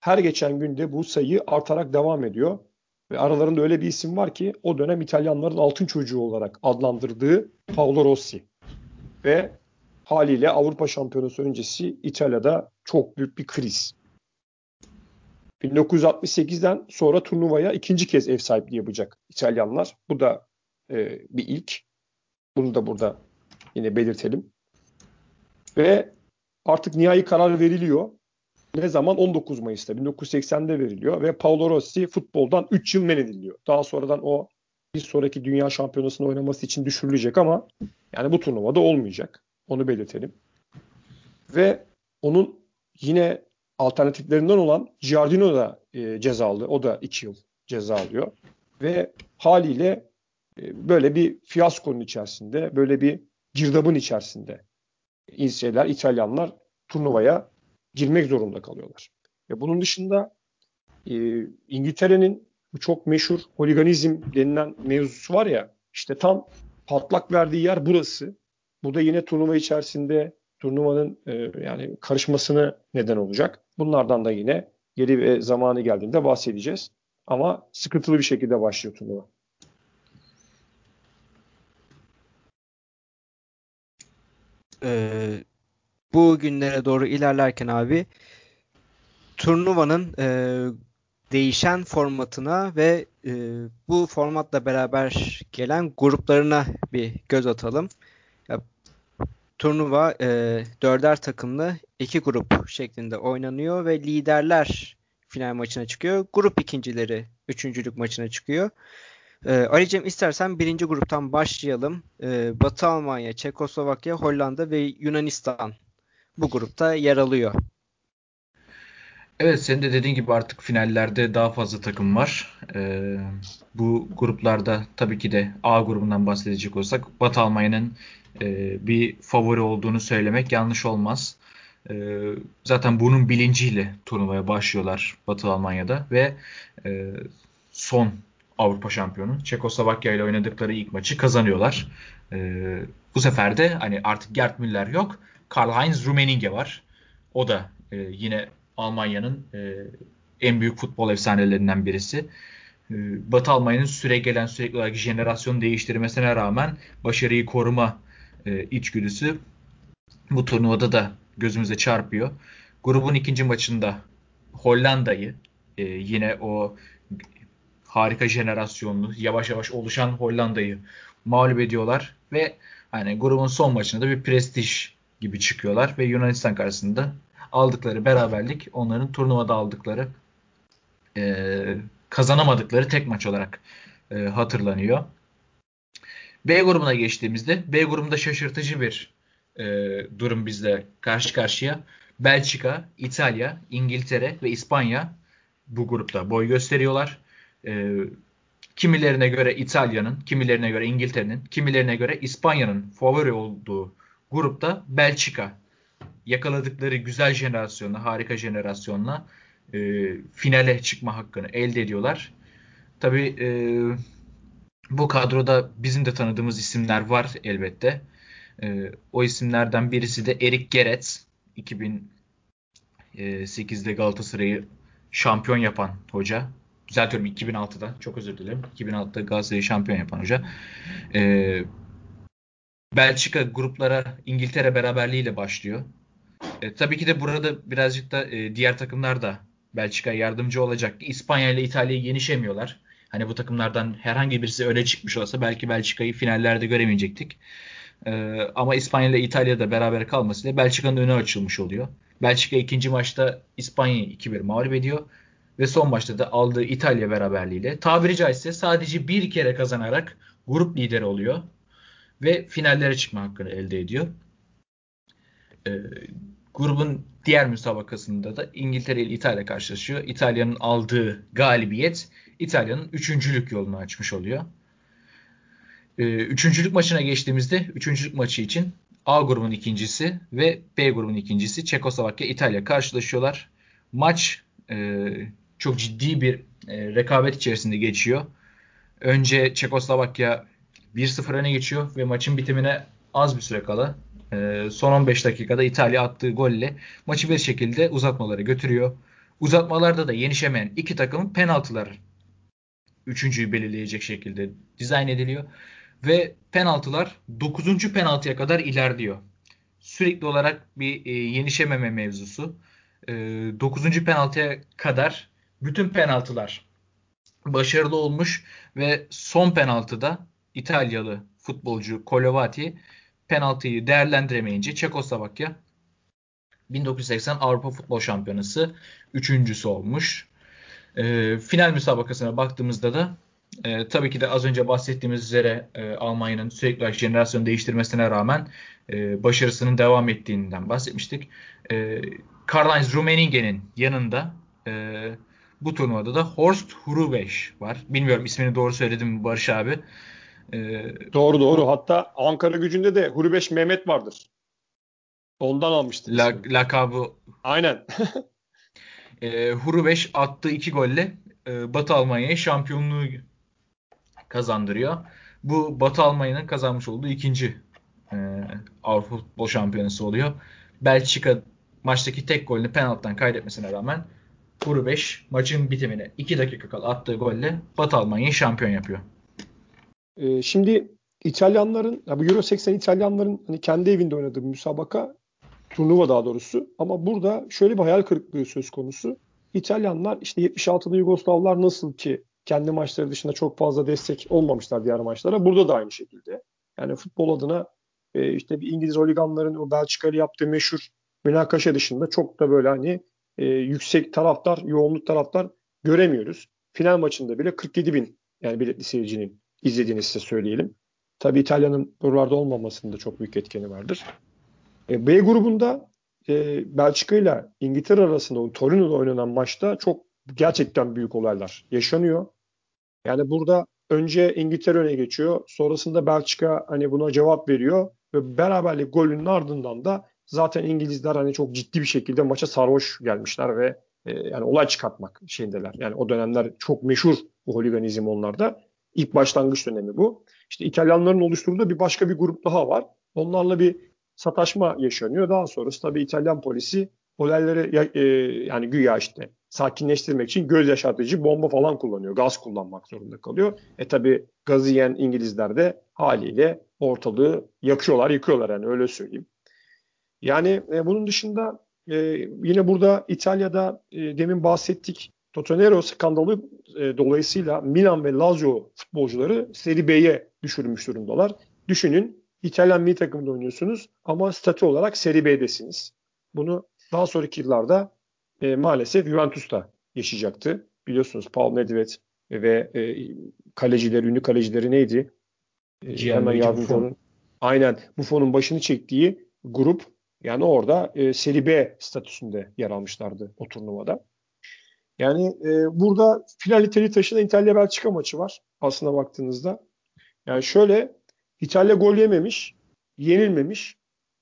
her geçen günde bu sayı artarak devam ediyor. Ve aralarında öyle bir isim var ki o dönem İtalyanların altın çocuğu olarak adlandırdığı Paolo Rossi. Ve haliyle Avrupa Şampiyonası öncesi İtalya'da çok büyük bir kriz. bin dokuz yüz altmış sekizden sonra turnuvaya ikinci kez ev sahipliği yapacak İtalyanlar. Bu da e, bir ilk. Bunu da burada yine belirtelim. Ve artık nihai karar veriliyor. Ne zaman? on dokuz Mayıs'ta bin dokuz yüz seksende veriliyor ve Paolo Rossi futboldan üç yıl men ediliyor. Daha sonradan o bir sonraki dünya şampiyonasını oynaması için düşürülecek ama yani bu turnuvada olmayacak. Onu belirtelim. Ve onun yine alternatiflerinden olan Giardino da e, cezalı. O da iki yıl ceza alıyor. Ve haliyle e, böyle bir fiyaskonun içerisinde, böyle bir girdabın içerisinde İngilizler, İtalyanlar turnuvaya girmek zorunda kalıyorlar. Ya bunun dışında e, İngiltere'nin bu çok meşhur holiganizm denilen mevzusu var ya, işte tam patlak verdiği yer burası. Bu da yine turnuva içerisinde turnuvanın e, yani karışmasına neden olacak. Bunlardan da yine geri ve zamanı geldiğinde bahsedeceğiz. Ama sıkıntılı bir şekilde başlıyor turnuva. Ee, bu günlere doğru ilerlerken abi turnuvanın e, değişen formatına ve e, bu formatla beraber gelen gruplarına bir göz atalım. Ya, turnuva e, dörder takımlı iki grup şeklinde oynanıyor ve liderler final maçına çıkıyor. Grup ikincileri üçüncülük maçına çıkıyor. Ee, Ali'cim istersen birinci gruptan başlayalım. Ee, Batı Almanya, Çekoslovakya, Hollanda ve Yunanistan bu grupta yer alıyor. Evet, senin de dediğin gibi artık finallerde daha fazla takım var. Ee, bu gruplarda tabii ki de A grubundan bahsedecek olsak Batı Almanya'nın e, bir favori olduğunu söylemek yanlış olmaz. Ee, zaten bunun bilinciyle turnuvaya başlıyorlar Batı Almanya'da ve e, son Avrupa şampiyonu Çekoslovakya ile oynadıkları ilk maçı kazanıyorlar. Ee, bu sefer de hani artık Gerd Müller yok. Karl-Heinz Rummenigge var. O da e, yine Almanya'nın e, en büyük futbol efsanelerinden birisi. Ee, Batı Almanya'nın süre gelen sürekli olarak jenerasyonu değiştirmesine rağmen başarıyı koruma e, içgüdüsü bu turnuvada da gözümüze çarpıyor. Grubun ikinci maçında Hollanda'yı e, yine o harika jenerasyonlu, yavaş yavaş oluşan Hollanda'yı mağlup ediyorlar ve hani grubun son maçında da bir prestij gibi çıkıyorlar ve Yunanistan karşısında aldıkları beraberlik onların turnuvada aldıkları e, kazanamadıkları tek maç olarak e, hatırlanıyor. B grubuna geçtiğimizde B grubunda şaşırtıcı bir e, durum bizle karşı karşıya. Belçika, İtalya, İngiltere ve İspanya bu grupta boy gösteriyorlar. Kimilerine göre İtalya'nın, kimilerine göre İngiltere'nin, kimilerine göre İspanya'nın favori olduğu grupta Belçika yakaladıkları güzel jenerasyonla, harika jenerasyonla e, finale çıkma hakkını elde ediyorlar. Tabii e, bu kadroda bizim de tanıdığımız isimler var elbette. E, o isimlerden birisi de Erik Gerets, iki bin sekizde Galatasaray'ı şampiyon yapan hoca. Düzeltiyorum iki bin altıda. Çok özür dilerim. iki bin altıda Galatasaray'ı şampiyon yapan hoca. Ee, Belçika gruplara İngiltere beraberliğiyle başlıyor. Ee, tabii ki de burada birazcık da e, diğer takımlar da Belçika'ya yardımcı olacak. İspanya ile İtalya'yı yenişemiyorlar. Hani bu takımlardan herhangi birisi öne çıkmış olsa belki Belçika'yı finallerde göremeyecektik. Ee, ama İspanya ile İtalya'da beraber kalmasıyla Belçika'nın önü açılmış oluyor. Belçika ikinci maçta İspanya'yı iki bir mağlup ediyor. Ve son maçta da aldığı İtalya beraberliğiyle tabiri caizse sadece bir kere kazanarak grup lideri oluyor. Ve finallere çıkma hakkını elde ediyor. Ee, grubun diğer müsabakasında da İngiltere ile İtalya karşılaşıyor. İtalya'nın aldığı galibiyet İtalya'nın üçüncülük yolunu açmış oluyor. Ee, üçüncülük maçına geçtiğimizde üçüncülük maçı için A grubunun ikincisi ve B grubunun ikincisi Çekoslovakya İtalya karşılaşıyorlar. Maç e, çok ciddi bir e, rekabet içerisinde geçiyor. Önce Çekoslovakya bir sıfır öne geçiyor ve maçın bitimine az bir süre kala e, son on beş dakikada İtalya attığı golle maçı bir şekilde uzatmalara götürüyor. Uzatmalarda da yenişemeyen iki takımın penaltıları üçüncüyü belirleyecek şekilde dizayn ediliyor ve penaltılar dokuzuncu penaltıya kadar ilerliyor. Sürekli olarak bir e, yenişememe mevzusu. dokuzuncu penaltıya kadar bütün penaltılar başarılı olmuş ve son penaltıda İtalyalı futbolcu Kolovati penaltıyı değerlendiremeyince Çekoslovakya bin dokuz yüz seksen Avrupa Futbol Şampiyonası üçüncüsü olmuş. E, final müsabakasına baktığımızda da e, tabii ki de az önce bahsettiğimiz üzere e, Almanya'nın sürekli olarak jenerasyonu değiştirmesine rağmen e, başarısının devam ettiğinden bahsetmiştik. E, Karl-Heinz Rummenigge'nin yanında e, bu turnuvada da Horst Hrubesch var. Bilmiyorum ismini doğru söyledim mi Barış abi? E, doğru doğru. Hatta Ankara gücünde de Hrubesch Mehmet vardır. Ondan almıştı. La, lakabı. Aynen. e, Hrubesch attığı iki golle e, Batı Almanya'ya şampiyonluğu kazandırıyor. Bu Batı Almanya'nın kazanmış olduğu ikinci e, Avrupa Futbol Şampiyonası oluyor. Belçika maçtaki tek golünü penaltıdan kaydetmesine rağmen Hrubesch maçın bitimine iki dakika kala attığı golle Batı Almanya'yı şampiyon yapıyor. Ee, şimdi İtalyanların, bu Euro seksen İtalyanların hani kendi evinde oynadığı bir müsabaka, turnuva daha doğrusu. Ama burada şöyle bir hayal kırıklığı söz konusu. İtalyanlar işte yetmiş altıda Yugoslavlar nasıl ki kendi maçları dışında çok fazla destek olmamışlar diğer maçlara. Burada da aynı şekilde. Yani futbol adına e, işte bir İngiliz oliganların o Belçikalı yaptığı meşhur münakaşa dışında çok da böyle hani e, yüksek taraftar, yoğunluk taraftar göremiyoruz. Final maçında bile kırk yedi bin yani biletli seyircinin izlediğini size söyleyelim. Tabii İtalya'nın buralarda olmamasının da çok büyük etkeni vardır. E, B grubunda e, Belçika ile İngiltere arasında Torino'da oynanan maçta çok gerçekten büyük olaylar yaşanıyor. Yani burada önce İngiltere öne geçiyor. Sonrasında Belçika hani buna cevap veriyor. Ve beraberlik golünün ardından da zaten İngilizler hani çok ciddi bir şekilde maça sarhoş gelmişler ve e, yani olay çıkartmak şeyindeler. Yani o dönemler çok meşhur bu holiganizm onlarda. İlk başlangıç dönemi bu. İşte İtalyanların oluşturduğu bir başka bir grup daha var. Onlarla bir sataşma yaşanıyor. Daha sonrası tabii İtalyan polisi olayları e, yani güya işte sakinleştirmek için göz yaşartıcı bomba falan kullanıyor. Gaz kullanmak zorunda kalıyor. E tabii gazı yiyen İngilizler de haliyle ortalığı yakıyorlar, yıkıyorlar yani öyle söyleyeyim. Yani e, bunun dışında e, yine burada İtalya'da e, demin bahsettik Totonero skandalı e, dolayısıyla Milan ve Lazio futbolcuları Serie B'ye düşürmüş durumdalar. Düşünün İtalyan milli takımda oynuyorsunuz ama statü olarak Serie B'desiniz. Bunu daha sonraki yıllarda e, maalesef Juventus'ta yaşayacaktı. Biliyorsunuz Paul Nedved ve e, kalecileri, ünlü kalecileri neydi? E, Giardino Buffon. Aynen Buffon'un başını çektiği grup yani orada e, Serie B statüsünde yer almışlardı o turnuvada. Yani e, burada final İtalya taşında İtalya-Belçika maçı var aslına baktığınızda. Yani şöyle İtalya gol yememiş, yenilmemiş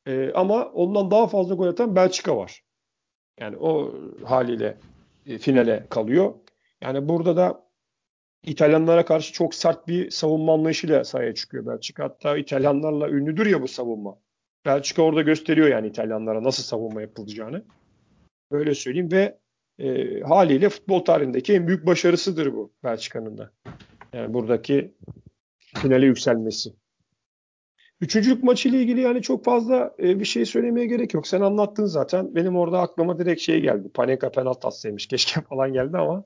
e, ama ondan daha fazla gol atan Belçika var. Yani o haliyle e, finale kalıyor. Yani burada da İtalyanlara karşı çok sert bir savunma anlayışıyla sahaya çıkıyor Belçika. Hatta İtalyanlarla ünlüdür ya bu savunma. Belçika orada gösteriyor yani İtalyanlara nasıl savunma yapılacağını. Böyle söyleyeyim ve E, haliyle futbol tarihindeki en büyük başarısıdır bu Belçika'nın da. Yani buradaki finale yükselmesi. Üçüncülük maçıyla ilgili yani çok fazla e, bir şey söylemeye gerek yok. Sen anlattın zaten. Benim orada aklıma direkt şey geldi. Panenka penaltı atsaymış keşke falan geldi ama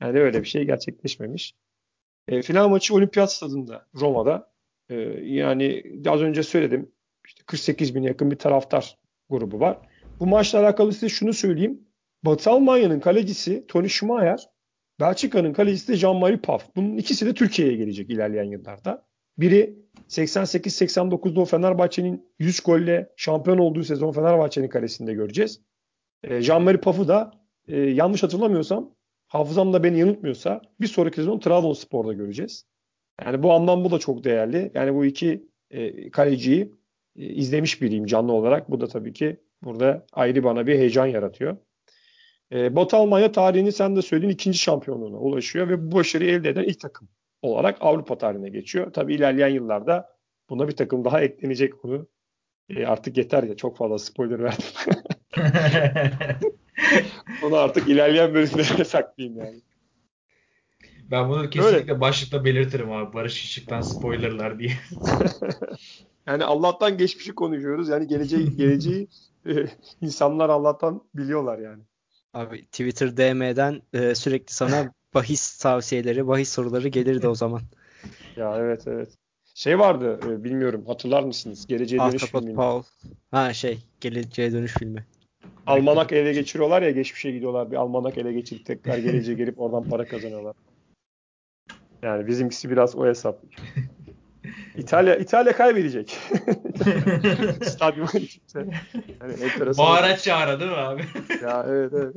yani öyle bir şey gerçekleşmemiş. E, final maçı Olimpiyat Stadı'nda Roma'da. E, yani az önce söyledim. İşte kırk sekiz bin yakın bir taraftar grubu var. Bu maçla alakalı size şunu söyleyeyim. Batı Almanya'nın kalecisi Toni Schumacher, Belçika'nın kalecisi de Jean-Marie Pfaff. Bunun ikisi de Türkiye'ye gelecek ilerleyen yıllarda. Biri seksen sekiz seksen dokuzda o Fenerbahçe'nin yüz golle şampiyon olduğu sezon Fenerbahçe'nin kalesinde göreceğiz. E, Jean-Marie Pfaff'ı da e, yanlış hatırlamıyorsam, hafızam da beni yanıltmıyorsa bir sonraki sezon Trabzonspor'da göreceğiz. Yani bu anlam bu da çok değerli. Yani bu iki e, kaleciyi e, izlemiş biriyim canlı olarak. Bu da tabii ki burada ayrı bana bir heyecan yaratıyor. E, Batı Almanya tarihini sen de söyledin ikinci şampiyonluğuna ulaşıyor ve bu başarıyı elde eden ilk takım olarak Avrupa tarihine geçiyor. Tabii ilerleyen yıllarda buna bir takım daha eklenecek bunu. E, artık yeter ya çok fazla spoiler verdim. Onu artık ilerleyen bölümlere saklayayım yani. Ben bunu kesinlikle öyle. Başlıkta belirtirim abi Barış Işık'tan spoilerlar diye. Yani Allah'tan geçmişi konuşuyoruz yani geleceği, geleceği e, insanlar Allah'tan biliyorlar yani. Abi Twitter D M'den e, sürekli sana bahis tavsiyeleri, bahis soruları gelirdi o zaman. Ya evet evet. Şey vardı e, bilmiyorum hatırlar mısınız? Geleceğe Dönüş Ahtapot filmi. Paul. Ha şey Geleceğe Dönüş filmi. Almanak ele geçiriyorlar ya geçmişe gidiyorlar. Bir almanak ele geçirip tekrar geleceğe gelip oradan para kazanıyorlar. Yani bizimkisi biraz o hesap. İtalya İtalya kaybedecek. Stadyuma gitse. Yani enteresan. Bağıra çağıra değil mi abi? Ya evet evet.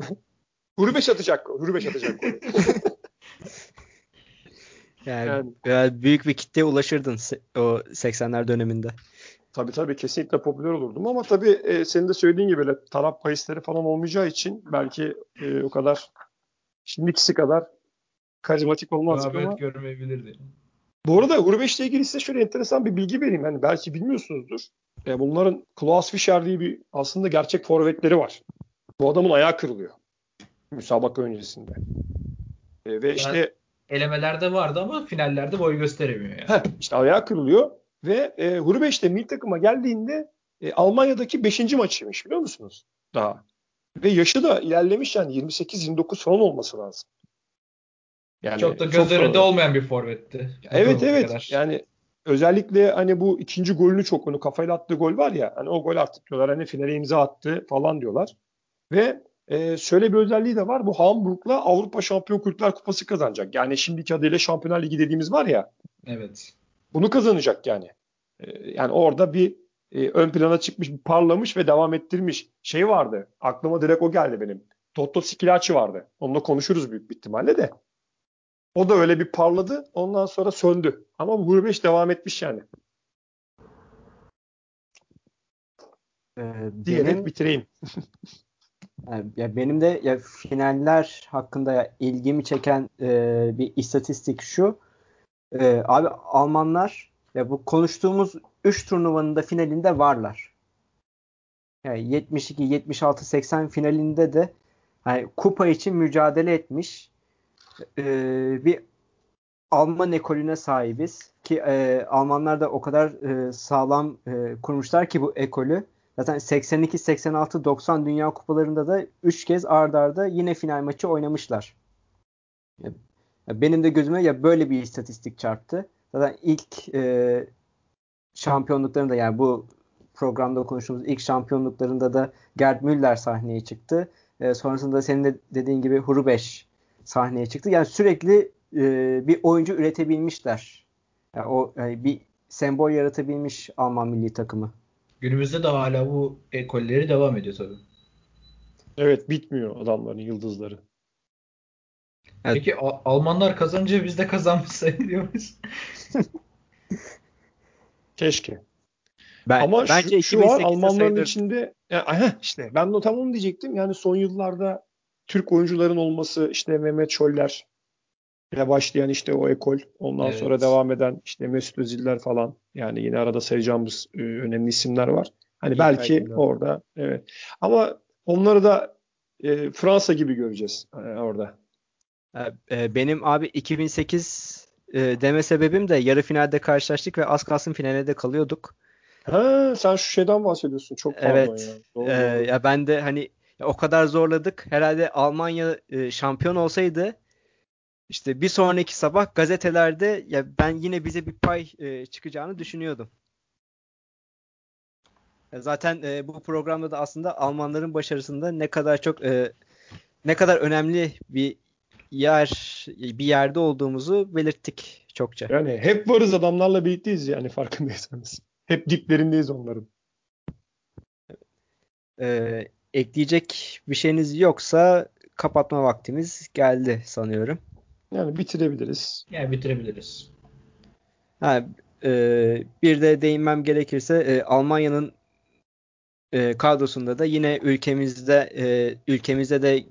Hrubesch atacak. Hrubesch atacak. yani, yani büyük bir kitleye ulaşırdın o seksenler döneminde. Tabii tabii kesinlikle popüler olurdum ama tabii e, senin de söylediğin gibi böyle taraf bahisleri falan olmayacağı için belki e, o kadar şimdikisi kadar karizmatik olmaz ama. Rağbet görmeyebilirdi. Bu arada Hrubesch'le ilgili size şöyle enteresan bir bilgi vereyim. Yani belki bilmiyorsunuzdur. E, bunların Klaus Fischer diye bir aslında gerçek forvetleri var. Bu adamın ayağı kırılıyor. Müsabaka öncesinde. E, ve yani işte elemelerde vardı ama finallerde boy gösteremiyor yani. Heh, işte ayağı kırılıyor ve e, Hrubesch de milli takıma geldiğinde e, Almanya'daki beşinci maçıymış biliyor musunuz? Daha. Ve yaşı da ilerlemiş, yani yirmi sekiz yirmi dokuz falan olması lazım. Yani çok da göz önünde olmayan bir forvetti. Evet evet kadar. Yani özellikle hani bu ikinci golünü çok, onu kafayla attığı gol var ya, hani o gol attık diyorlar, hani finale imza attı falan diyorlar. Ve e, şöyle bir özelliği de var, bu Hamburg'la Avrupa Şampiyon Kulüpler Kupası kazanacak. Yani şimdiki adıyla Şampiyonlar Ligi dediğimiz var ya. Evet. Bunu kazanacak yani. E, yani orada bir e, ön plana çıkmış, parlamış ve devam ettirmiş şey vardı. Aklıma direkt o geldi benim. Toto Skilacci vardı. Onunla konuşuruz büyük bir ihtimalle de. O da öyle bir parladı. Ondan sonra söndü. Ama bu Hrubesch devam etmiş yani. Ee, Diyerek benim, bitireyim. Ya benim de ya finaller hakkında ya ilgimi çeken e, bir istatistik şu. E, abi Almanlar ya bu konuştuğumuz üç turnuvanın da finalinde varlar. Yani yetmiş iki, yetmiş altı, seksen finalinde de yani kupa için mücadele etmiş Ee, bir Alman ekolüne sahibiz ki e, Almanlar da o kadar e, sağlam e, kurmuşlar ki bu ekolü. Zaten seksen iki, seksen altı, doksan Dünya Kupalarında da üç kez ard arda yine final maçı oynamışlar. Ya, ya benim de gözüme ya böyle bir istatistik çarptı. Zaten ilk e, şampiyonluklarında, yani bu programda konuştuğumuz ilk şampiyonluklarında da Gerd Müller sahneye çıktı. E, sonrasında senin de dediğin gibi Hrubesch sahneye çıktı. Yani sürekli e, bir oyuncu üretebilmişler. Yani o yani bir sembol yaratabilmiş Alman milli takımı. Günümüzde de hala bu ekolleri devam ediyor tabii. Evet, bitmiyor adamların yıldızları. Evet. Peki Al- Almanlar kazanınca biz de kazanmış sayılıyoruz. Keşke. Ben, Ama şu, şu var Almanların içinde yani, aha, işte ben tam onu diyecektim. Yani son yıllarda Türk oyuncuların olması, işte Mehmet Şoller ile başlayan işte o ekol, ondan evet. sonra devam eden işte Mesut Özil'ler falan, yani yine arada sayacağımız e, önemli isimler var. Hani İyi belki kaygılar. Orada evet. Ama onları da e, Fransa gibi göreceğiz e, orada. Benim abi iki bin sekiz e, deme sebebim de yarı finalde karşılaştık ve az kalsın finale de kalıyorduk. Ha, sen şu şeyden bahsediyorsun. Çok pardon evet. ya. Doğru, e, doğru. Ya ben de hani o kadar zorladık. Herhalde Almanya e, şampiyon olsaydı işte bir sonraki sabah gazetelerde ya ben yine bize bir pay e, çıkacağını düşünüyordum. Ya zaten e, bu programda da aslında Almanların başarısında ne kadar çok e, ne kadar önemli bir yer bir yerde olduğumuzu belirttik çokça. Yani hep varız, adamlarla birlikteyiz yani, farkındaysanız. Hep diplerindeyiz onların. Eee Ekleyecek bir şeyiniz yoksa kapatma vaktimiz geldi sanıyorum. Yani bitirebiliriz. Yani bitirebiliriz. Ha, e, bir de değinmem gerekirse e, Almanya'nın e, kadrosunda da yine ülkemizde e, ülkemizde de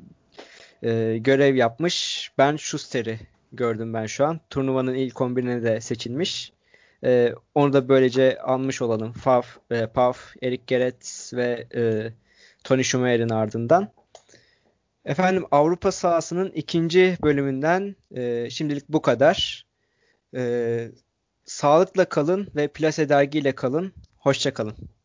e, görev yapmış Ben Schuster'i gördüm ben şu an. Turnuvanın ilk on birine de seçilmiş. E, onu da böylece anmış olalım. Pfaff, e, Pfaff, Erik Gerets ve e, Tony Schumacher'in ardından. Efendim Avrupa sahasının ikinci bölümünden e, şimdilik bu kadar. E, sağlıkla kalın ve Plase dergiyle kalın. Hoşça kalın.